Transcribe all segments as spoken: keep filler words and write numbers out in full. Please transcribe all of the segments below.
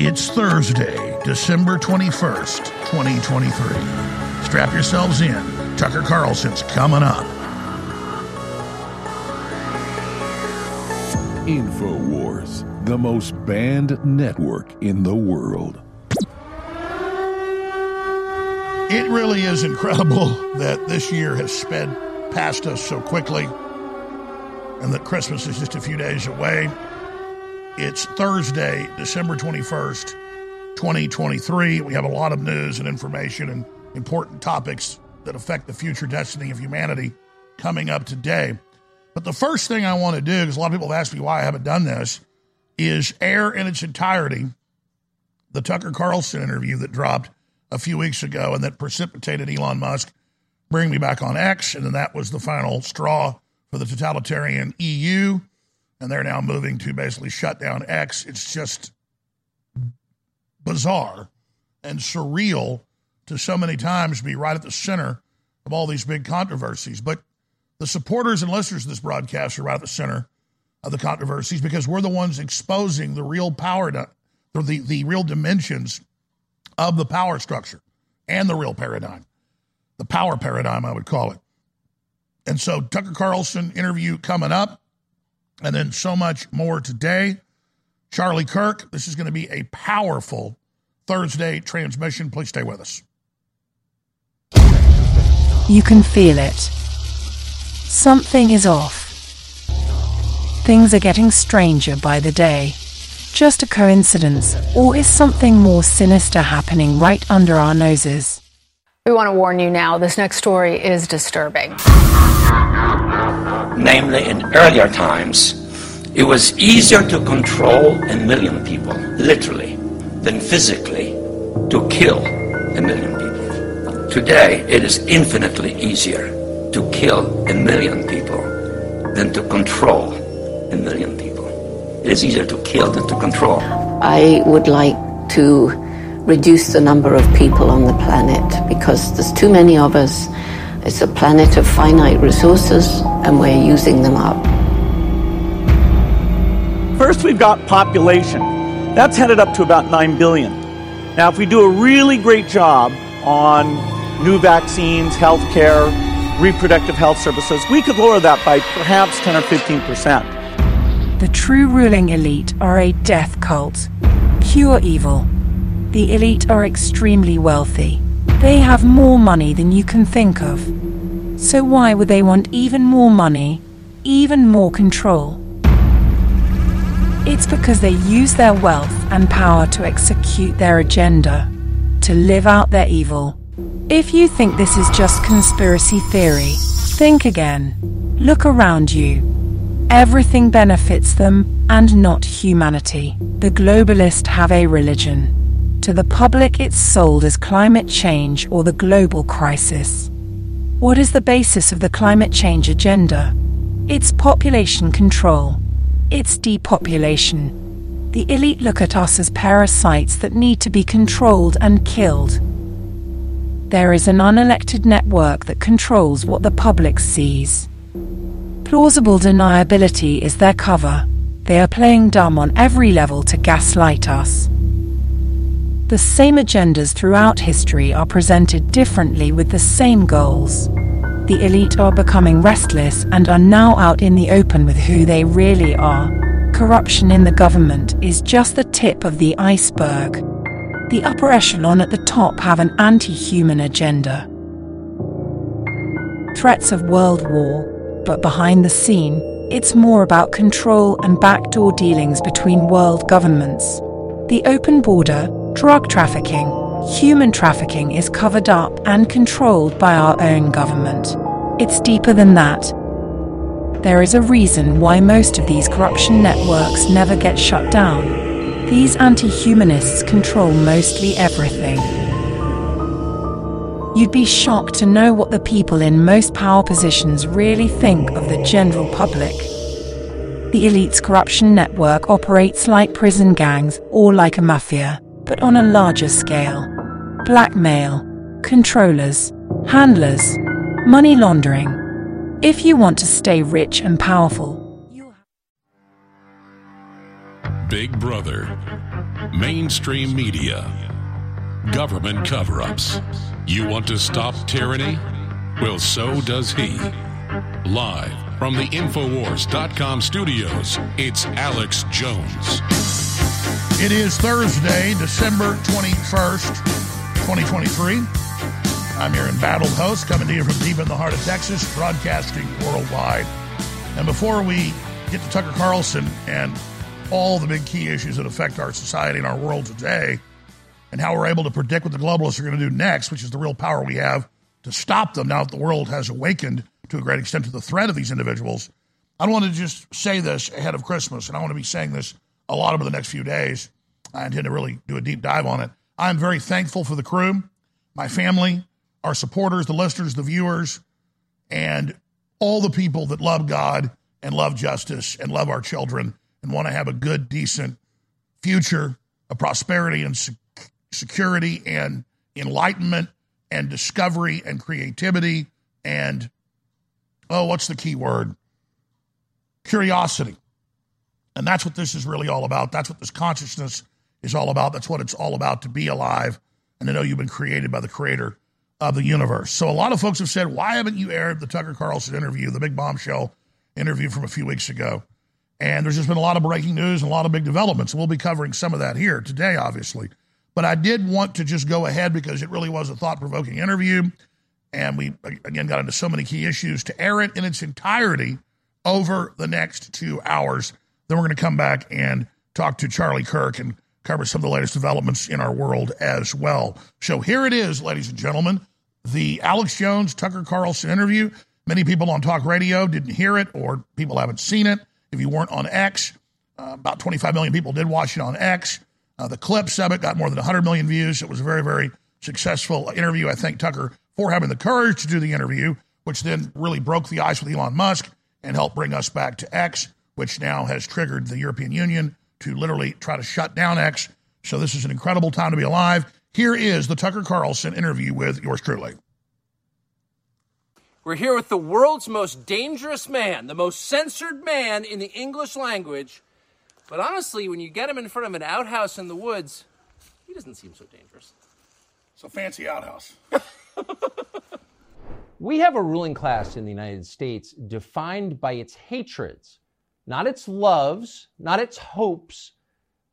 It's Thursday, December twenty-first, twenty twenty-three. Strap yourselves in. Tucker Carlson's coming up. InfoWars, the most banned network in the world. It really is incredible that this year has sped past us so quickly and that Christmas is just a few days away. It's Thursday, December twenty-first, twenty twenty-three. We have a lot of news and information and important topics that affect the future destiny of humanity coming up today. But the first thing I want to do, because a lot of people have asked me why I haven't done this, is air in its entirety the Tucker Carlson interview that dropped a few weeks ago and that precipitated Elon Musk bringing me back on X, and then that was the final straw for the totalitarian E U. And they're now moving to basically shut down X. It's just bizarre and surreal to so many times be right at the center of all these big controversies. But the supporters and listeners of this broadcast are right at the center of the controversies because we're the ones exposing the real power, to, or the, the real dimensions of the power structure and the real paradigm, the power paradigm, I would call it. And so Tucker Carlson interview coming up. And then so much more today. Charlie Kirk, this is going to be a powerful Thursday transmission. Please stay with us. You can feel it. Something is off. Things are getting stranger by the day. Just a coincidence, or is something more sinister happening right under our noses? We want to warn you now, this next story is disturbing. Namely, in earlier times, it was easier to control a million people, literally, than physically to kill a million people. Today, it is infinitely easier to kill a million people than to control a million people. It is easier to kill than to control. I would like to reduce the number of people on the planet because there's too many of us. It's a planet of finite resources, and we're using them up. First, we've got population. That's headed up to about nine billion. Now, if we do a really great job on new vaccines, healthcare, reproductive health services, we could lower that by perhaps ten or fifteen percent. The true ruling elite are a death cult. Pure evil. The elite are extremely wealthy. They have more money than you can think of. So why would they want even more money, even more control? It's because they use their wealth and power to execute their agenda, to live out their evil. If you think this is just conspiracy theory, think again. Look around you. Everything benefits them and not humanity. The globalists have a religion. To the public, it's sold as climate change or the global crisis. What is the basis of the climate change agenda? It's population control. It's depopulation. The elite look at us as parasites that need to be controlled and killed. There is an unelected network that controls what the public sees. Plausible deniability is their cover. They are playing dumb on every level to gaslight us. The same agendas throughout history are presented differently with the same goals. The elite are becoming restless and are now out in the open with who they really are. Corruption in the government is just the tip of the iceberg. The upper echelon at the top have an anti-human agenda. Threats of world war, but behind the scene, it's more about control and backdoor dealings between world governments. The open border, drug trafficking, human trafficking is covered up and controlled by our own government. It's deeper than that. There is a reason why most of these corruption networks never get shut down. These anti-humanists control mostly everything. You'd be shocked to know what the people in most power positions really think of the general public. The elite's corruption network operates like prison gangs or like a mafia, but on a larger scale. Blackmail, controllers, handlers, money laundering. If you want to stay rich and powerful, you have... Big Brother Mainstream media. Government cover-ups. You want to stop tyranny? Well, so does he. Live from the Infowars dot com studios, it's Alex Jones. It is Thursday, December twenty-first, twenty twenty-three. I'm your embattled host, coming to you from deep in the heart of Texas, broadcasting worldwide. And before we get to Tucker Carlson and all the big key issues that affect our society and our world today, and how we're able to predict what the globalists are going to do next, which is the real power we have to stop them now that the world has awakened to a great extent to the threat of these individuals, I don't want to just say this ahead of Christmas, and I want to be saying this a lot over the next few days. I intend to really do a deep dive on it. I'm very thankful for the crew, my family, our supporters, the listeners, the viewers, and all the people that love God and love justice and love our children and want to have a good, decent future of prosperity and security. security and enlightenment and discovery and creativity and, oh, what's the key word? Curiosity. And that's what this is really all about. That's what this consciousness is all about. That's what it's all about, to be alive and to know you've been created by the creator of the universe. So a lot of folks have said, why haven't you aired the Tucker Carlson interview, the big bombshell interview from a few weeks ago? And there's just been a lot of breaking news and a lot of big developments. We'll be covering some of that here today, obviously. But I did want to just go ahead because it really was a thought-provoking interview, and we, again, got into so many key issues, to air it in its entirety over the next two hours. Then we're going to come back and talk to Charlie Kirk and cover some of the latest developments in our world as well. So here it is, ladies and gentlemen, the Alex Jones, Tucker Carlson interview. Many people on talk radio didn't hear it, or people haven't seen it. If you weren't on X, uh, about twenty-five million people did watch it on X. Uh, the clips of it got more than one hundred million views. It was a very, very successful interview. I thank Tucker for having the courage to do the interview, which then really broke the ice with Elon Musk and helped bring us back to X, which now has triggered the European Union to literally try to shut down X. So this is an incredible time to be alive. Here is the Tucker Carlson interview with yours truly. We're here with the world's most dangerous man, the most censored man in the English language. But honestly, when you get him in front of an outhouse in the woods, he doesn't seem so dangerous. It's a fancy outhouse. We have a ruling class in the United States defined by its hatreds, not its loves, not its hopes,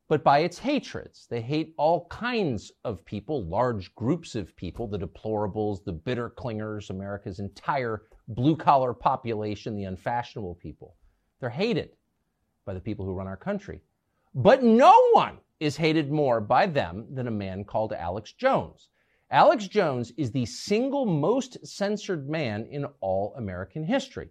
but by its hatreds. They hate all kinds of people, large groups of people, the deplorables, the bitter clingers, America's entire blue-collar population, the unfashionable people. They're hated by the people who run our country. But no one is hated more by them than a man called Alex Jones. Alex Jones is the single most censored man in all American history.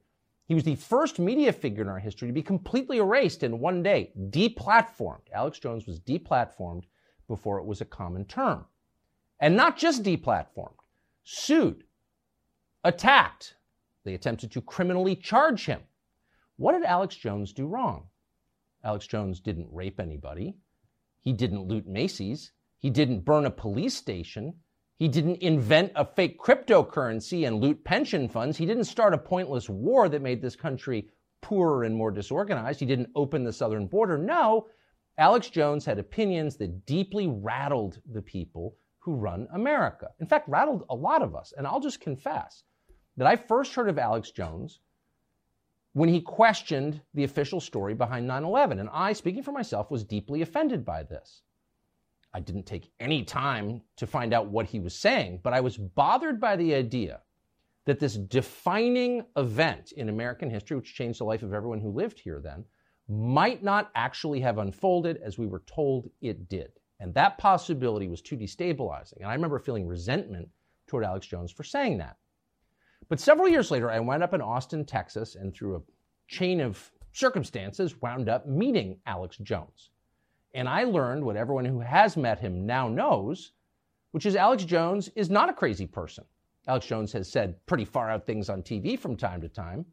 He was the first media figure in our history to be completely erased in one day, deplatformed. Alex Jones was deplatformed before it was a common term. And not just deplatformed, sued, attacked. They attempted to criminally charge him. What did Alex Jones do wrong? Alex Jones didn't rape anybody. He didn't loot Macy's. He didn't burn a police station. He didn't invent a fake cryptocurrency and loot pension funds. He didn't start a pointless war that made this country poorer and more disorganized. He didn't open the southern border. No, Alex Jones had opinions that deeply rattled the people who run America. In fact, rattled a lot of us. And I'll just confess that I first heard of Alex Jones when he questioned the official story behind nine eleven. And I, speaking for myself, was deeply offended by this. I didn't take any time to find out what he was saying, but I was bothered by the idea that this defining event in American history, which changed the life of everyone who lived here then, might not actually have unfolded as we were told it did. And that possibility was too destabilizing. And I remember feeling resentment toward Alex Jones for saying that. But several years later, I wound up in Austin, Texas, and through a chain of circumstances, wound up meeting Alex Jones. And I learned what everyone who has met him now knows, which is Alex Jones is not a crazy person. Alex Jones has said pretty far out things on T V from time to time.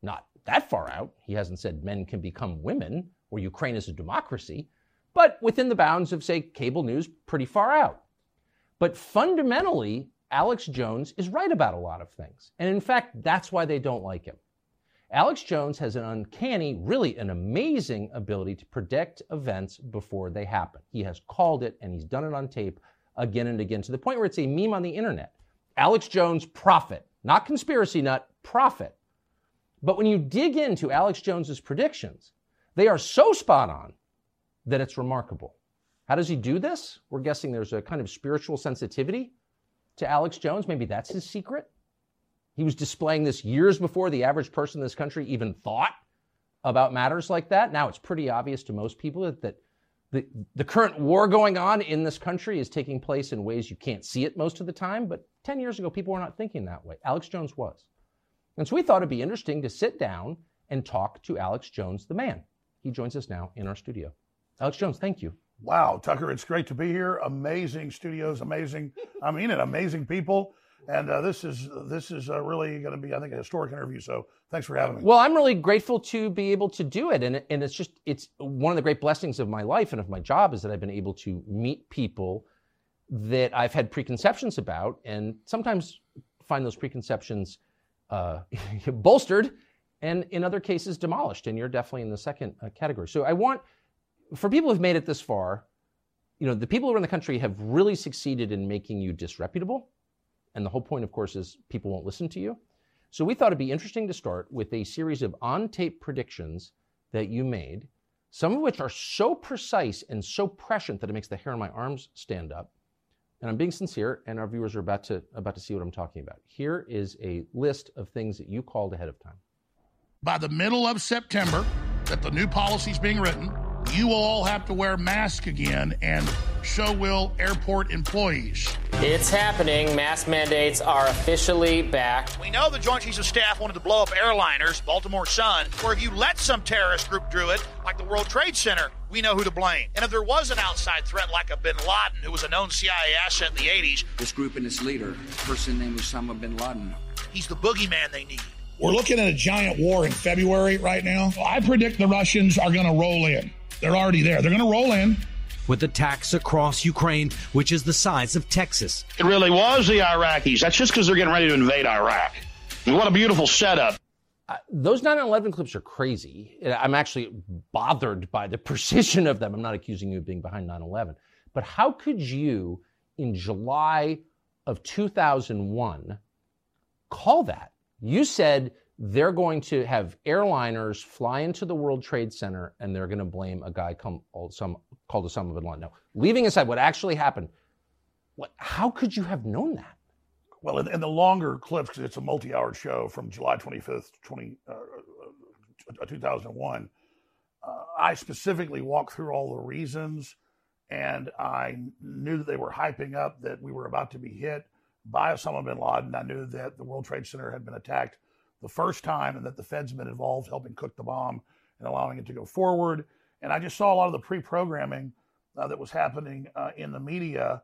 Not that far out. He hasn't said men can become women or Ukraine is a democracy, but within the bounds of, say, cable news, pretty far out. But fundamentally, Alex Jones is right about a lot of things. And in fact, that's why they don't like him. Alex Jones has an uncanny, really an amazing ability to predict events before they happen. He has called it, and he's done it on tape again and again, to the point where it's a meme on the internet. Alex Jones, prophet. Not conspiracy nut, prophet. But when you dig into Alex Jones's predictions, they are so spot on that it's remarkable. How does he do this? We're guessing there's a kind of spiritual sensitivity to Alex Jones. Maybe that's his secret. He was displaying this years before the average person in this country even thought about matters like that. Now it's pretty obvious to most people that, that the, the current war going on in this country is taking place in ways you can't see it most of the time. But ten years ago, people were not thinking that way. Alex Jones was. And so we thought it'd be interesting to sit down and talk to Alex Jones, the man. He joins us now in our studio. Alex Jones, thank you. Wow, Tucker, it's great to be here. Amazing studios, amazing, I mean it, amazing people. And uh, this is this is uh, really going to be, I think, a historic interview. So thanks for having me. Well, I'm really grateful to be able to do it. And, and it's just, it's one of the great blessings of my life and of my job is that I've been able to meet people that I've had preconceptions about and sometimes find those preconceptions uh, bolstered and in other cases demolished. And you're definitely in the second uh, category. So I want, for people who've made it this far, you know, the people who are in the country have really succeeded in making you disreputable. And the whole point, of course, is people won't listen to you. So we thought it'd be interesting to start with a series of on-tape predictions that you made, some of which are so precise and so prescient that it makes the hair on my arms stand up. And I'm being sincere, and our viewers are about to, about to see what I'm talking about. Here is a list of things that you called ahead of time. By the middle of September, that the new policy's being written, you all have to wear masks again, and so will airport employees. It's happening. Mask mandates are officially back. We know the Joint Chiefs of Staff wanted to blow up airliners, Baltimore Sun, or if you let some terrorist group do it, like the World Trade Center, we know who to blame. And if there was an outside threat like a bin Laden, who was a known C I A asset in the eighties. This group and its leader, a person named Osama bin Laden. He's the boogeyman they need. We're looking at a giant war in February right now. I predict the Russians are going to roll in. They're already there. They're going to roll in. With attacks across Ukraine, which is the size of Texas. It really was the Iraqis. That's just because they're getting ready to invade Iraq. And what a beautiful setup. Uh, those nine eleven clips are crazy. I'm actually bothered by the precision of them. I'm not accusing you of being behind nine eleven. But how could you, in July of two thousand one, call that? You said they're going to have airliners fly into the World Trade Center and they're going to blame a guy come, some, called Osama bin Laden. Now, leaving aside what actually happened, what, how could you have known that? Well, in, in the longer clips, because it's a multi-hour show from July twenty-fifth, twenty, uh, two thousand one, uh, I specifically walked through all the reasons, and I knew that they were hyping up that we were about to be hit by Osama bin Laden. I knew that the World Trade Center had been attacked the first time, and that the feds have been involved helping cook the bomb and allowing it to go forward. And I just saw a lot of the pre-programming uh, that was happening uh, in the media,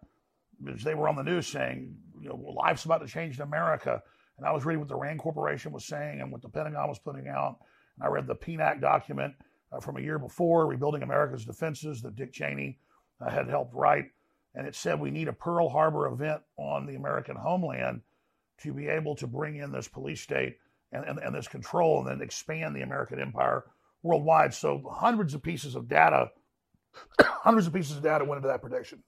because they were on the news saying, you know, life's about to change in America. And I was reading what the RAND Corporation was saying and what the Pentagon was putting out. And I read the P NAC document uh, from a year before, Rebuilding America's Defenses, that Dick Cheney uh, had helped write. And it said we need a Pearl Harbor event on the American homeland to be able to bring in this police state And, and, and this control, and then expand the American empire worldwide. So hundreds of pieces of data, hundreds of pieces of data went into that prediction.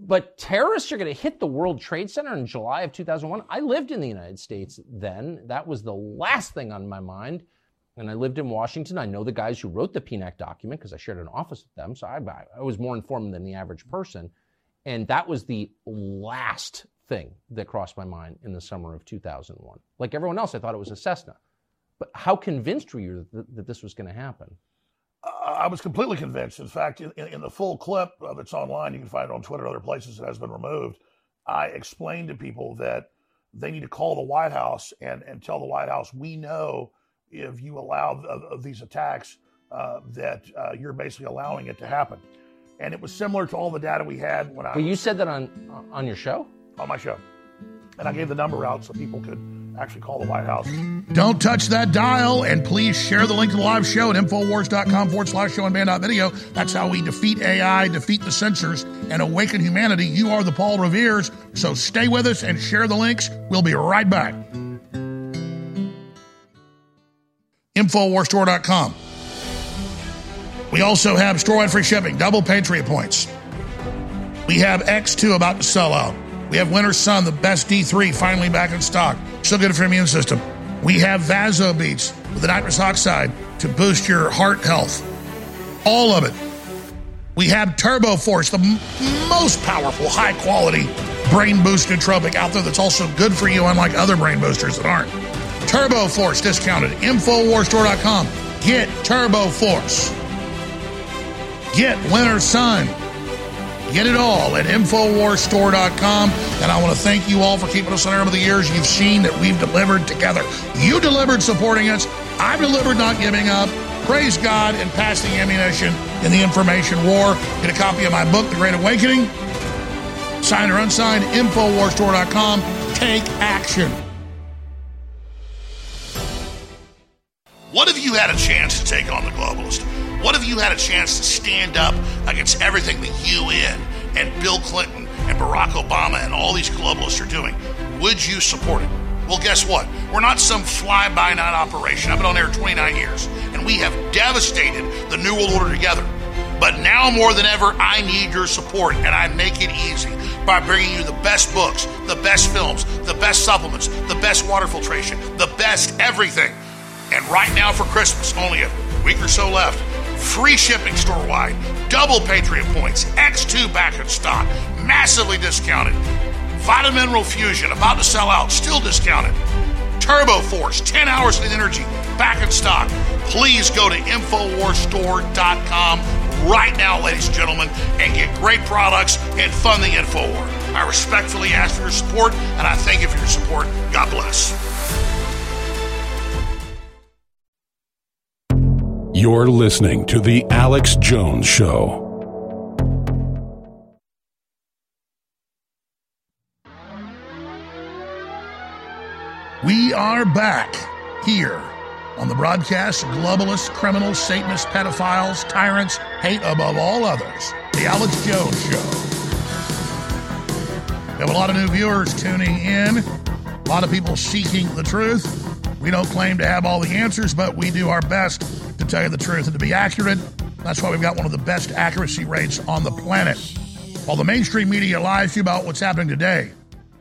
But terrorists are going to hit the World Trade Center in July of two thousand one. I lived in the United States then. That was the last thing on my mind. And I lived in Washington. I know the guys who wrote the P NAC document because I shared an office with them. So I, I was more informed than the average person. And that was the last thing that crossed my mind in the summer of two thousand one. Like everyone else, I thought it was a Cessna. But how convinced were you that, that this was going to happen? Uh, I was completely convinced. In fact, in, in the full clip of it's online, you can find it on Twitter and other places, it has been removed. I explained to people that they need to call the White House and, and tell the White House, we know if you allow uh, these attacks uh, that uh, you're basically allowing it to happen. And it was similar to all the data we had when I... Well, you said that on on your show? On my show. And I gave the number out so people could actually call the White House. Don't touch that dial, and please share the link to the live show at Infowars.com forward slash show and band.video. That's how we defeat A I, defeat the censors, and awaken humanity. You are the Paul Revere's, so stay with us and share the links. We'll be right back. Infowars Store dot com. We also have storewide free shipping, double Patriot points. We have X two about to sell out. We have Winter Sun, the best D three, finally back in stock. So good for your immune system. We have Vaso Beats with the nitrous oxide to boost your heart health. All of it. We have TurboForce, the m- most powerful, high-quality brain-boost nootropic out there that's also good for you, unlike other brain boosters that aren't. TurboForce discounted. Infowars Store dot com. Get TurboForce. Get Winter Sun. Get it all at Infowars Store dot com. And I want to thank you all for keeping us on air over the years. You've seen that we've delivered together. You delivered supporting us. I've delivered not giving up. Praise God and pass the ammunition in the information war. Get a copy of my book, The Great Awakening. Signed or unsigned, Infowars Store dot com. Take action. What if you had a chance to take on the globalist? What if you had a chance to stand up against everything the U N and Bill Clinton and Barack Obama and all these globalists are doing? Would you support it? Well, guess what? We're not some fly-by-night operation. I've been on air twenty-nine years, and we have devastated the New World Order together. But now more than ever, I need your support, and I make it easy by bringing you the best books, the best films, the best supplements, the best water filtration, the best everything. And right now for Christmas, only a week or so left, free shipping store-wide, double Patriot points, X two back in stock, massively discounted, Vitamineral Fusion about to sell out, still discounted, TurboForce, ten hours of energy, back in stock. Please go to Infowars Store dot com right now, ladies and gentlemen, and get great products and fund the InfoWar. I respectfully ask for your support, and I thank you for your support. God bless. You're listening to The Alex Jones Show. We are back here on the broadcast, globalists, criminals, Satanists, pedophiles, tyrants, hate above all others. The Alex Jones Show. We have a lot of new viewers tuning in, a lot of people seeking the truth. We don't claim to have all the answers, but we do our best to tell you the truth and to be accurate. That's why we've got one of the best accuracy rates on the planet. While the mainstream media lies to you about what's happening today,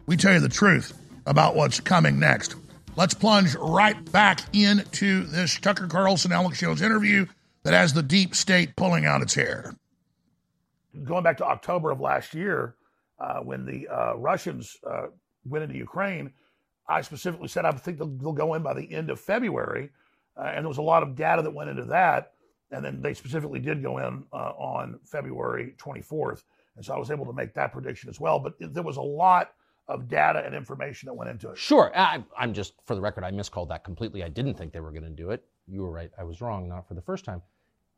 we tell you the truth about what's coming next. Let's plunge right back into this Tucker Carlson Alex Jones interview that has the deep state pulling out its hair. Going back to October of last year, uh, when the uh, Russians uh, went into Ukraine, I specifically said I think they'll, they'll go in by the end of February, uh, and there was a lot of data that went into that, and then they specifically did go in uh, on February twenty-fourth, and so I was able to make that prediction as well, but there was a lot of data and information that went into it. Sure, I, I'm just, for the record, I miscalled that completely. I didn't think they were gonna do it. You were right, I was wrong, not for the first time.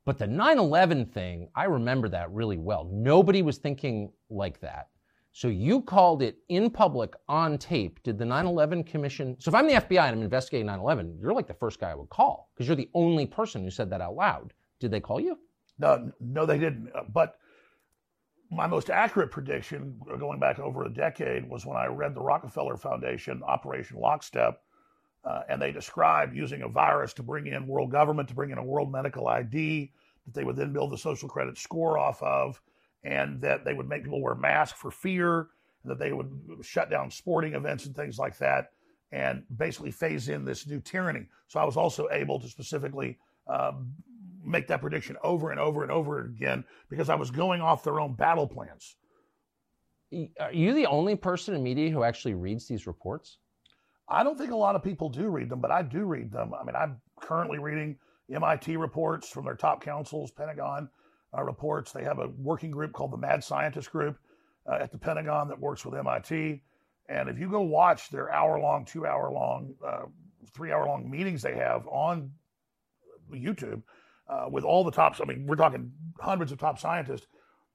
But the nine eleven thing, I remember that really well. Nobody was thinking like that. So you called it in public, on tape. Did the nine eleven commission, so if I'm the F B I and I'm investigating nine eleven, you're like the first guy I would call, because you're the only person who said that out loud. Did they call you? No, no, they didn't, but my most accurate prediction, going back over a decade, was when I read the Rockefeller Foundation, Operation Lockstep, uh, and they described using a virus to bring in world government, to bring in a world medical I D, that they would then build the social credit score off of, and that they would make people wear masks for fear, and that they would shut down sporting events and things like that, and basically phase in this new tyranny. So I was also able to specifically uh, make that prediction over and over and over again, because I was going off their own battle plans. Are you the only person in media who actually reads these reports? I don't think a lot of people do read them, but I do read them. I mean, I'm currently reading M I T reports from their top councils, Pentagon uh, reports. They have a working group called the Mad Scientist Group uh, at the Pentagon that works with M I T. And if you go watch their hour-long, two-hour-long, uh, three-hour-long meetings they have on YouTube, Uh, with all the tops, I mean, we're talking hundreds of top scientists,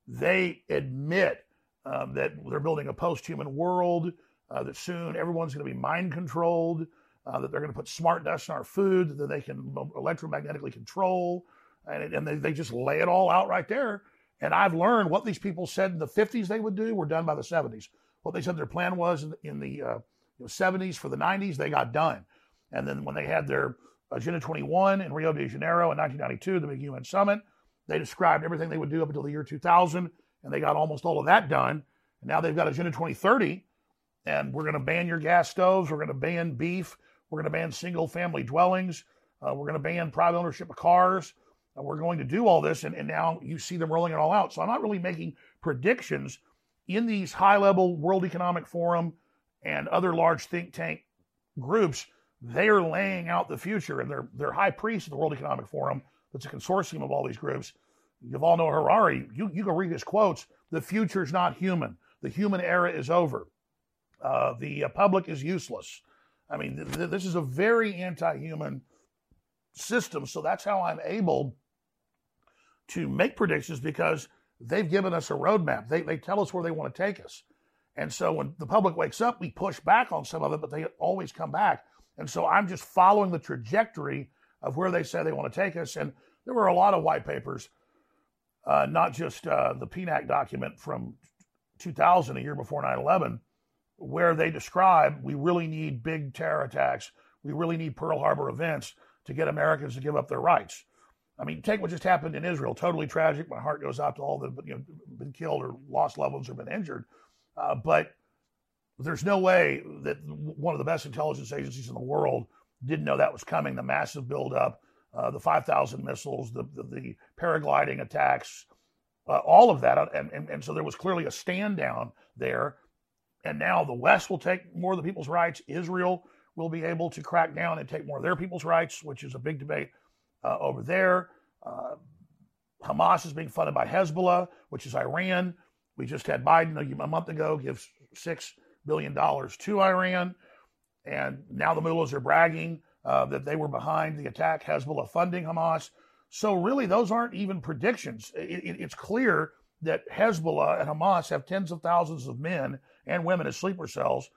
they admit um, that they're building a post-human world, uh, that soon everyone's going to be mind-controlled, uh, that they're going to put smart dust in our food that they can electromagnetically control, and, and they, they just lay it all out right there. And I've learned what these people said in the fifties they would do were done by the seventies. What they said their plan was in the, in the uh, you know, seventies for the nineties, they got done. And then when they had their Agenda twenty-one in Rio de Janeiro in nineteen ninety-two, the big U N summit. They described everything they would do up until the year two thousand, and they got almost all of that done. And now they've got Agenda twenty thirty, and we're going to ban your gas stoves. We're going to ban beef. We're going to ban single-family dwellings. Uh, we're going to ban private ownership of cars. Uh, we're going to do all this, and, and now you see them rolling it all out. So I'm not really making predictions in these high-level World Economic Forum and other large think tank groups. They are laying out the future, and they're, they're high priests of the World Economic Forum. That's a consortium of all these groups. Yuval Noah Harari, you, you can read his quotes. The future's not human. The human era is over. Uh, the uh, public is useless. I mean, th- th- this is a very anti-human system. So that's how I'm able to make predictions, because they've given us a roadmap. They, they tell us where they want to take us. And so when the public wakes up, we push back on some of it, but they always come back. And so I'm just following the trajectory of where they say they want to take us. And there were a lot of white papers, uh, not just uh, the P NAC document from two thousand, a year before nine eleven, where they describe we really need big terror attacks. We really need Pearl Harbor events to get Americans to give up their rights. I mean, take what just happened in Israel. Totally tragic. My heart goes out to all that have you know, been killed or lost loved ones or been injured. Uh, but there's no way that one of the best intelligence agencies in the world didn't know that was coming, the massive buildup, uh, the five thousand missiles, the, the, the paragliding attacks, uh, all of that. And, and, and so there was clearly a stand down there. And now the West will take more of the people's rights. Israel will be able to crack down and take more of their people's rights, which is a big debate uh, over there. Uh, Hamas is being funded by Hezbollah, which is Iran. We just had Biden a month ago give six billion dollars to Iran. And now the mullahs are bragging uh, that they were behind the attack, Hezbollah funding Hamas. So really, those aren't even predictions. It, it, it's clear that Hezbollah and Hamas have tens of thousands of men and women as sleeper cells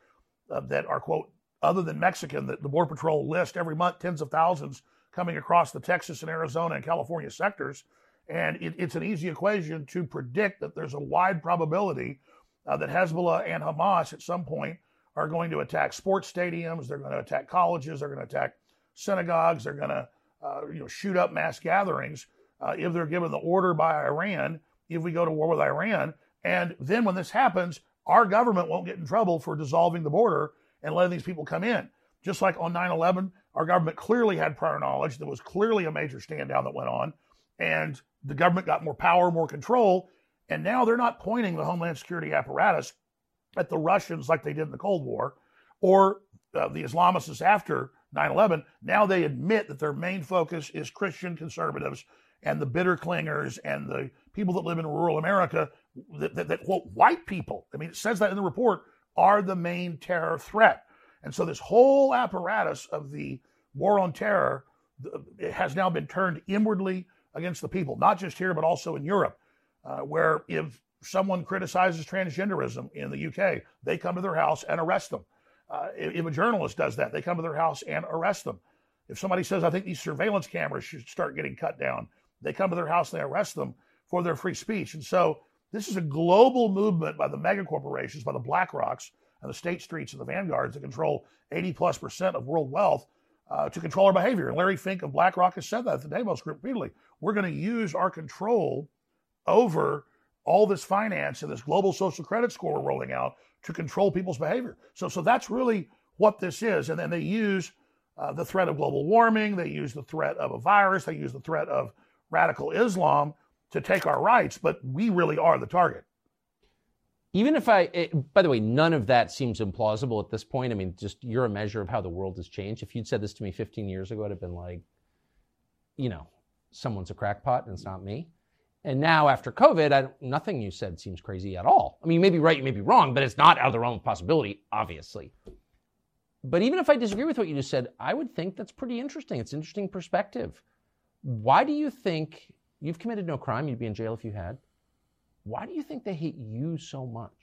uh, that are, quote, other than Mexican, that the Border Patrol lists every month, tens of thousands coming across the Texas and Arizona and California sectors. And it, it's an easy equation to predict that there's a wide probability uh, that Hezbollah and Hamas at some point are going to attack sports stadiums. They're going to attack colleges. They're going to attack synagogues. They're going to, uh, you know, shoot up mass gatherings uh, if they're given the order by Iran. If we go to war with Iran, and then when this happens, our government won't get in trouble for dissolving the border and letting these people come in. Just like on nine eleven, our government clearly had prior knowledge. There was clearly a major stand down that went on, and the government got more power, more control, and now they're not pointing the Homeland Security apparatus at the Russians like they did in the Cold War, or uh, the Islamists after nine eleven. Now they admit that their main focus is Christian conservatives and the bitter clingers and the people that live in rural America, that, that, that quote, white people, I mean, it says that in the report, are the main terror threat. And so this whole apparatus of the war on terror has now been turned inwardly against the people, not just here, but also in Europe, uh, where if someone criticizes transgenderism in the U K, they come to their house and arrest them. Uh, if a journalist does that, they come to their house and arrest them. If somebody says, I think these surveillance cameras should start getting cut down, they come to their house and they arrest them for their free speech. And so this is a global movement by the mega corporations, by the BlackRocks and the State Streets and the Vanguards that control eighty plus percent of world wealth uh, to control our behavior. And Larry Fink of BlackRock has said that at the Davos Group repeatedly. We're going to use our control over all this finance and this global social credit score we're rolling out to control people's behavior. So, so that's really what this is. And then they use uh, the threat of global warming. They use the threat of a virus. They use the threat of radical Islam to take our rights, but we really are the target. Even if I, it, by the way, none of that seems implausible at this point. I mean, just you're a measure of how the world has changed. If you'd said this to me fifteen years ago, I'd have been like, you know, someone's a crackpot and it's not me. And now after COVID, I don't, nothing you said seems crazy at all. I mean, you may be right, you may be wrong, but it's not out of the realm of possibility, obviously. But even if I disagree with what you just said, I would think that's pretty interesting. It's an interesting perspective. Why do you think, you've committed no crime, you'd be in jail if you had, why do you think they hate you so much?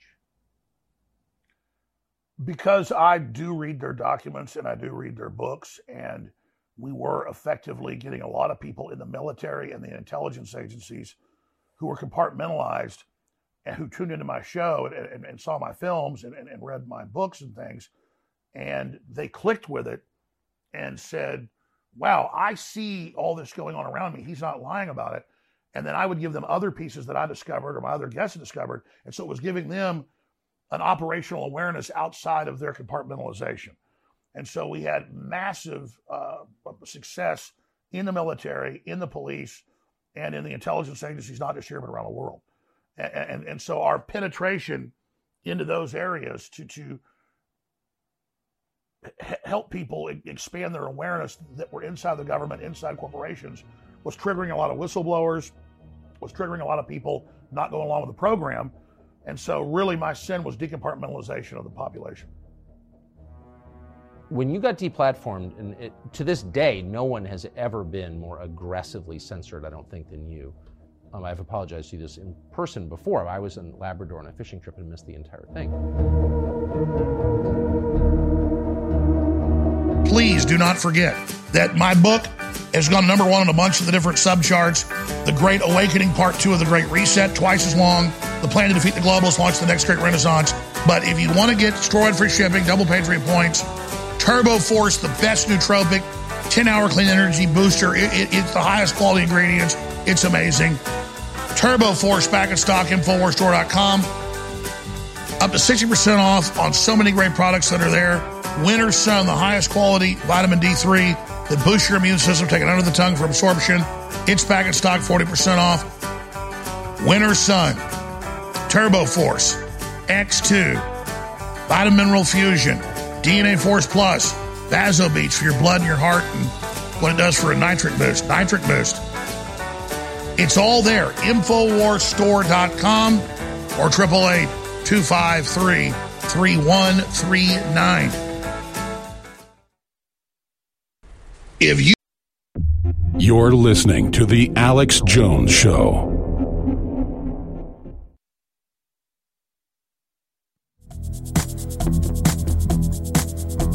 Because I do read their documents and I do read their books, and we were effectively getting a lot of people in the military and the intelligence agencies who were compartmentalized and who tuned into my show and, and, and saw my films and, and, and read my books and things, and they clicked with it and said, wow, I see all this going on around me. He's not lying about it. And then I would give them other pieces that I discovered or my other guests discovered. And so it was giving them an operational awareness outside of their compartmentalization. And so we had massive uh, success in the military, in the police, and in the intelligence agencies, not just here, but around the world. And, and, and so our penetration into those areas to, to help people expand their awareness that we're inside the government, inside corporations, was triggering a lot of whistleblowers, was triggering a lot of people not going along with the program. And so really my sin was decompartmentalization of the population. When you got deplatformed, and it, to this day, no one has ever been more aggressively censored, I don't think, than you. Um, I've apologized to you this in person before. I was in Labrador on a fishing trip and missed the entire thing. Please do not forget that my book has gone number one on a bunch of the different subcharts. The Great Awakening, Part Two of The Great Reset, twice as long. The Plan to Defeat the Globalists, Launch the Next Great Renaissance. But if you want to get steroid-free shipping, double Patriot points, TurboForce, the best nootropic, ten-hour clean energy booster. It, it, it's the highest quality ingredients. It's amazing. TurboForce, back in stock, Infowars Store dot com. Up to sixty percent off on so many great products that are there. Winter Sun, the highest quality vitamin D three that boosts your immune system, taken under the tongue for absorption. It's back in stock, forty percent off. Winter Sun, TurboForce, X two, Vitamin Mineral Fusion, D N A Force Plus, VasoBeats for your blood and your heart and what it does for a nitric boost. Nitric boost. It's all there. Infowars Store dot com or eight eight eight, two five three, three one three nine. If you... You're listening to The Alex Jones Show.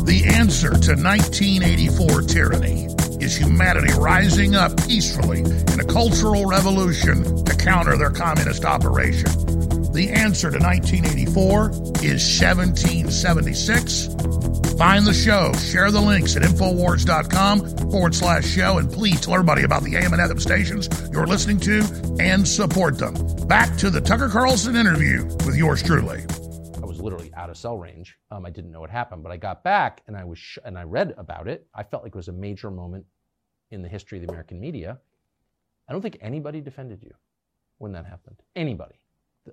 The answer to nineteen eighty-four tyranny is humanity rising up peacefully in a cultural revolution to counter their communist operation. The answer to nineteen eighty-four is seventeen seventy-six. Find the show. Share the links at Infowars.com forward slash show. And please tell everybody about the A M and F M stations you're listening to and support them. Back to the Tucker Carlson interview with yours truly. Literally out of cell range. Um, I didn't know what happened, but I got back and I was sh- and I read about it. I felt like it was a major moment in the history of the American media. I don't think anybody defended you when that happened. Anybody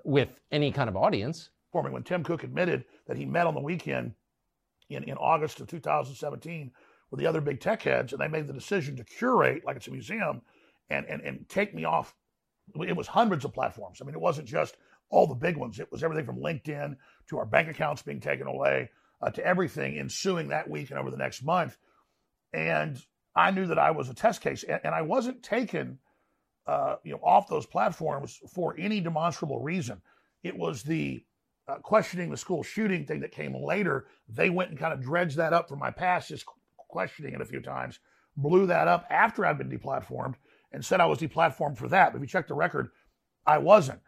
with any kind of audience. When Tim Cook admitted that he met on the weekend in, in August of two thousand seventeen with the other big tech heads, and they made the decision to curate like it's a museum and and, and take me off. It was hundreds of platforms. I mean, it wasn't just all the big ones. It was everything from LinkedIn to our bank accounts being taken away, uh, to everything ensuing that week and over the next month. And I knew that I was a test case, and, and I wasn't taken uh, you know, off those platforms for any demonstrable reason. It was the uh, questioning the school shooting thing that came later. They went and kind of dredged that up from my past, just questioning it a few times, blew that up after I'd been deplatformed and said I was deplatformed for that. But if you check the record, I wasn't.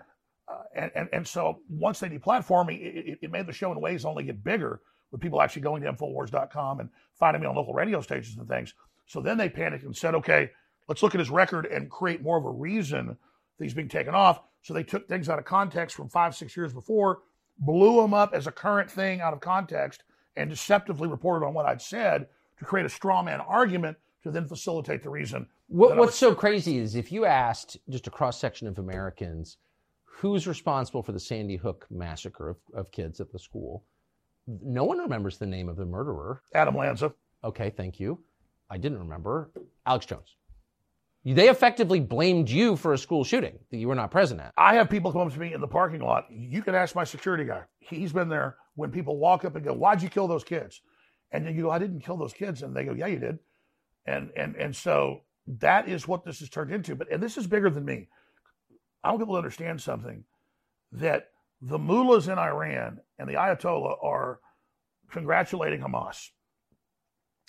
Uh, and, and and so once they deplatformed me, it, it made the show in ways only get bigger with people actually going to Infowars dot com and finding me on local radio stations and things. So then they panicked and said, okay, let's look at his record and create more of a reason that he's being taken off. So they took things out of context from five, six years before, blew them up as a current thing out of context, and deceptively reported on what I'd said to create a straw man argument to then facilitate the reason. What, what's was- so crazy is if you asked just a cross-section of Americans who's responsible for the Sandy Hook massacre of, of kids at the school? No one remembers the name of the murderer. Adam Lanza. Okay, thank you. I didn't remember. Alex Jones. They effectively blamed you for a school shooting that you were not present at. I have people come up to me in the parking lot. You can ask my security guy. He's been there when people walk up and go, why'd you kill those kids? And then you go, I didn't kill those kids. And they go, yeah, you did. And and and so that is what this has turned into. But and this is bigger than me. I want people to understand something, that the mullahs in Iran and the Ayatollah are congratulating Hamas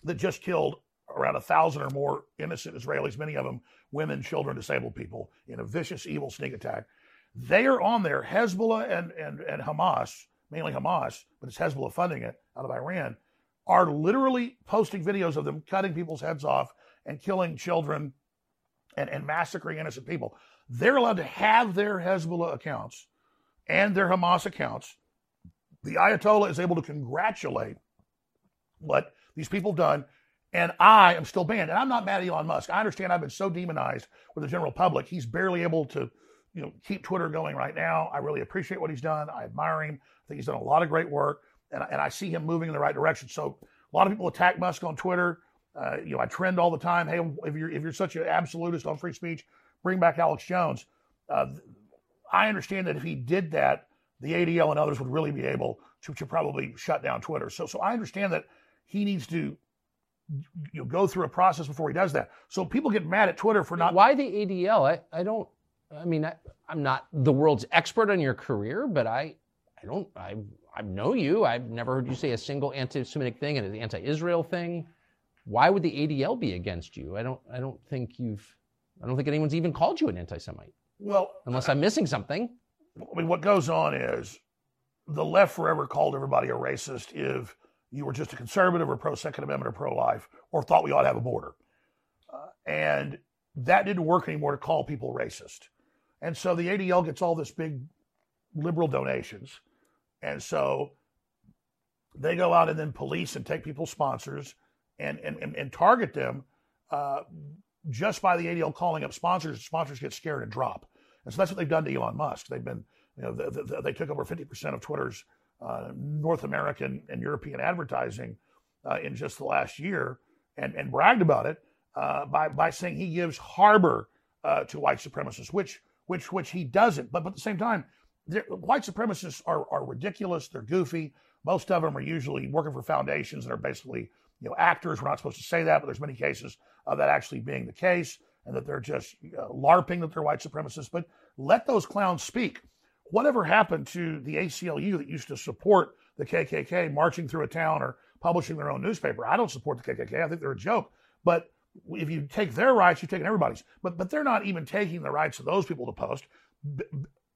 that just killed around a thousand or more innocent Israelis, many of them women, children, disabled people, in a vicious, evil sneak attack. They are on there. Hezbollah and, and, and Hamas, mainly Hamas, but it's Hezbollah funding it out of Iran, are literally posting videos of them cutting people's heads off and killing children and, and massacring innocent people. They're allowed to have their Hezbollah accounts and their Hamas accounts. The Ayatollah is able to congratulate what these people have done, and I am still banned. And I'm not mad at Elon Musk. I understand I've been so demonized with the general public. He's barely able to, you know, keep Twitter going right now. I really appreciate what he's done. I admire him. I think he's done a lot of great work, and, and I see him moving in the right direction. So a lot of people attack Musk on Twitter. Uh, you know, I trend all the time. Hey, if you're if you're such an absolutist on free speech, bring back Alex Jones. Uh, I understand that if he did that, the A D L and others would really be able to, to probably shut down Twitter. So, so I understand that he needs to, you know, go through a process before he does that. So people get mad at Twitter for not. Why the A D L? I, I don't. I mean, I, I'm not the world's expert on your career, but I, I don't. I I know you. I've never heard you say a single anti-Semitic thing and an anti-Israel thing. Why would the A D L be against you? I don't. I don't think you've. I don't think anyone's even called you an anti-Semite. Well, unless I'm missing something. I mean, what goes on is the left forever called everybody a racist if you were just a conservative or pro-Second Amendment or pro-life or thought we ought to have a border. Uh, and that didn't work anymore to call people racist. And so the A D L gets all this big liberal donations. And so they go out and then police and take people's sponsors and, and, and, and target them uh, just by the A D L calling up sponsors. Sponsors get scared and drop. And so that's what they've done to Elon Musk. They've been, you know, the, the, they took over fifty percent of Twitter's uh, North American and European advertising uh, in just the last year, and, and bragged about it uh, by by saying he gives harbor uh, to white supremacists, which which which he doesn't. But, but at the same time, white supremacists are are ridiculous. They're goofy. Most of them are usually working for foundations and are basically, you know, actors. We're not supposed to say that, but there's many cases of that actually being the case. And that they're just uh, LARPing that they're white supremacists. But let those clowns speak. Whatever happened to the A C L U that used to support the K K K marching through a town or publishing their own newspaper? I don't support the K K K. I think they're a joke. But if you take their rights, you've taken everybody's. But but they're not even taking the rights of those people to post b-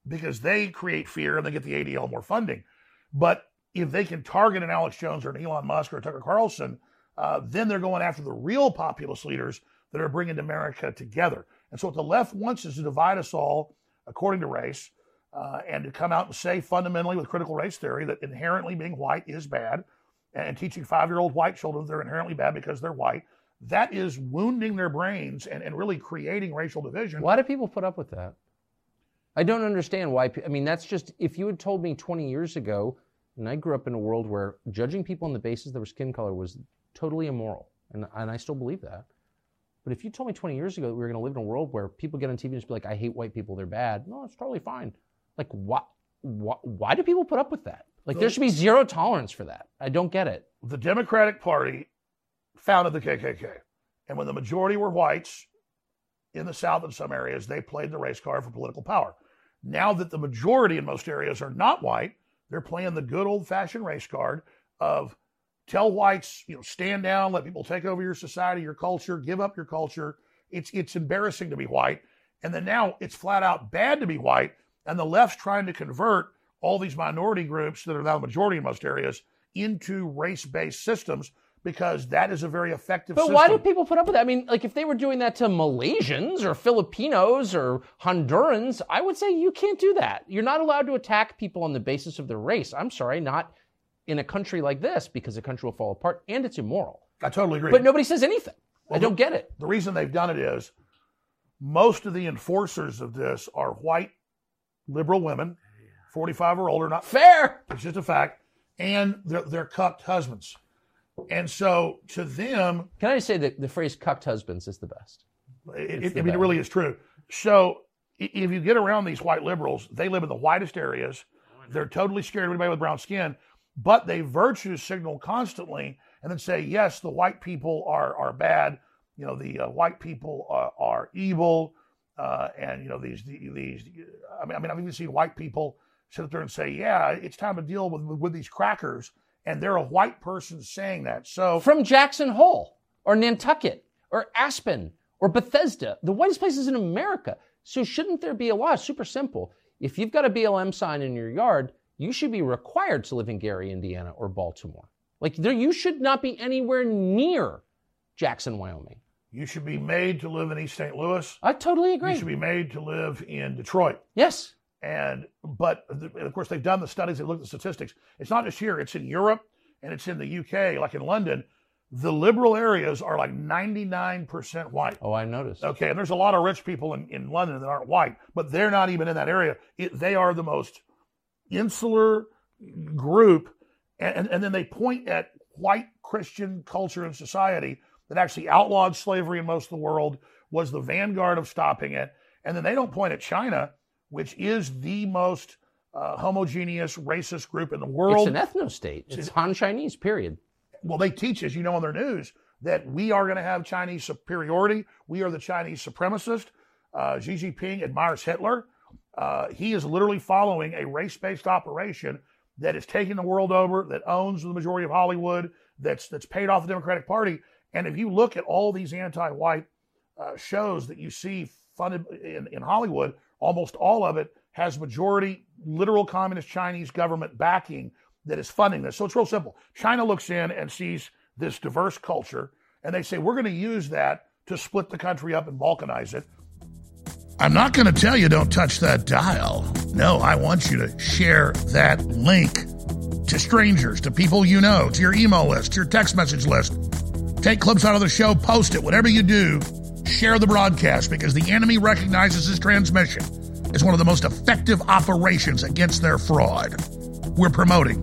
because they create fear and they get the A D L more funding. But if they can target an Alex Jones or an Elon Musk or a Tucker Carlson, uh, then they're going after the real populist leaders that are bringing America together. And so what the left wants is to divide us all according to race uh, and to come out and say fundamentally with critical race theory that inherently being white is bad, and teaching five-year-old white children they're inherently bad because they're white. That is wounding their brains and, and really creating racial division. Why do people put up with that? I don't understand why. I mean, that's just, if you had told me twenty years ago, and I grew up in a world where judging people on the basis of their skin color was totally immoral, and, and I still believe that. But if you told me twenty years ago that we were going to live in a world where people get on T V and just be like, I hate white people, they're bad. No, it's totally fine. Like, why, why, why do people put up with that? Like, the, there should be zero tolerance for that. I don't get it. The Democratic Party founded the K K K. And when the majority were whites in the South in some areas, they played the race card for political power. Now that the majority in most areas are not white, they're playing the good old-fashioned race card of tell whites, you know, stand down, let people take over your society, your culture, give up your culture. It's it's embarrassing to be white. And then now it's flat out bad to be white. And the left's trying to convert all these minority groups that are now the majority in most areas into race-based systems because that is a very effective but system. But why do people put up with that? I mean, like if they were doing that to Malaysians or Filipinos or Hondurans, I would say you can't do that. You're not allowed to attack people on the basis of their race. I'm sorry, not in a country like this, because the country will fall apart, and it's immoral. I totally agree. But nobody says anything. Well, I don't get it. The reason they've done it is most of the enforcers of this are white liberal women, forty-five or older. Not fair. It's just a fact. And they're, they're cucked husbands. And so to them... Can I just say that the phrase cucked husbands is the best? It, it, the I mean, best. It really is true. So if you get around these white liberals, they live in the whitest areas. They're totally scared of anybody with brown skin. But they virtue signal constantly and then say, yes, the white people are are bad. You know, the uh, white people are, are evil. Uh, and, you know, these, these, I mean, I mean, I've even seen white people sit up there and say, yeah, it's time to deal with, with these crackers. And they're a white person saying that. So from Jackson Hole or Nantucket or Aspen or Bethesda, the whitest places in America. So shouldn't there be a law? It's super simple. If you've got a B L M sign in your yard, you should be required to live in Gary, Indiana, or Baltimore. Like, there, you should not be anywhere near Jackson, Wyoming. You should be made to live in East Saint Louis. I totally agree. You should be made to live in Detroit. Yes. And but and of course they've done the studies. They looked at the statistics. It's not just here. It's in Europe and it's in the U K. Like in London, the liberal areas are like ninety-nine percent white. Oh, I noticed. Okay, and there's a lot of rich people in, in London that aren't white, but they're not even in that area. It, they are the most insular group, and, and and then they point at white Christian culture and society that actually outlawed slavery in most of the world, was the vanguard of stopping it. And then they don't point at China, which is the most uh, homogeneous racist group in the world. It's an ethnostate. It's, it's Han Chinese, period. Well, they teach, as you know on their news, that we are going to have Chinese superiority. We are the Chinese supremacist. Uh, Xi Jinping admires Hitler. Uh, he is literally following a race-based operation that is taking the world over, that owns the majority of Hollywood, that's that's paid off the Democratic Party. And if you look at all these anti-white uh, shows that you see funded in, in Hollywood, almost all of it has majority literal communist Chinese government backing that is funding this. So it's real simple. China looks in and sees this diverse culture, and they say, we're going to use that to split the country up and balkanize it. I'm not going to tell you don't touch that dial. No, I want you to share that link to strangers, to people you know, to your email list, to your text message list. Take clips out of the show, post it. Whatever you do, share the broadcast, because the enemy recognizes his transmission as one of the most effective operations against their fraud. We're promoting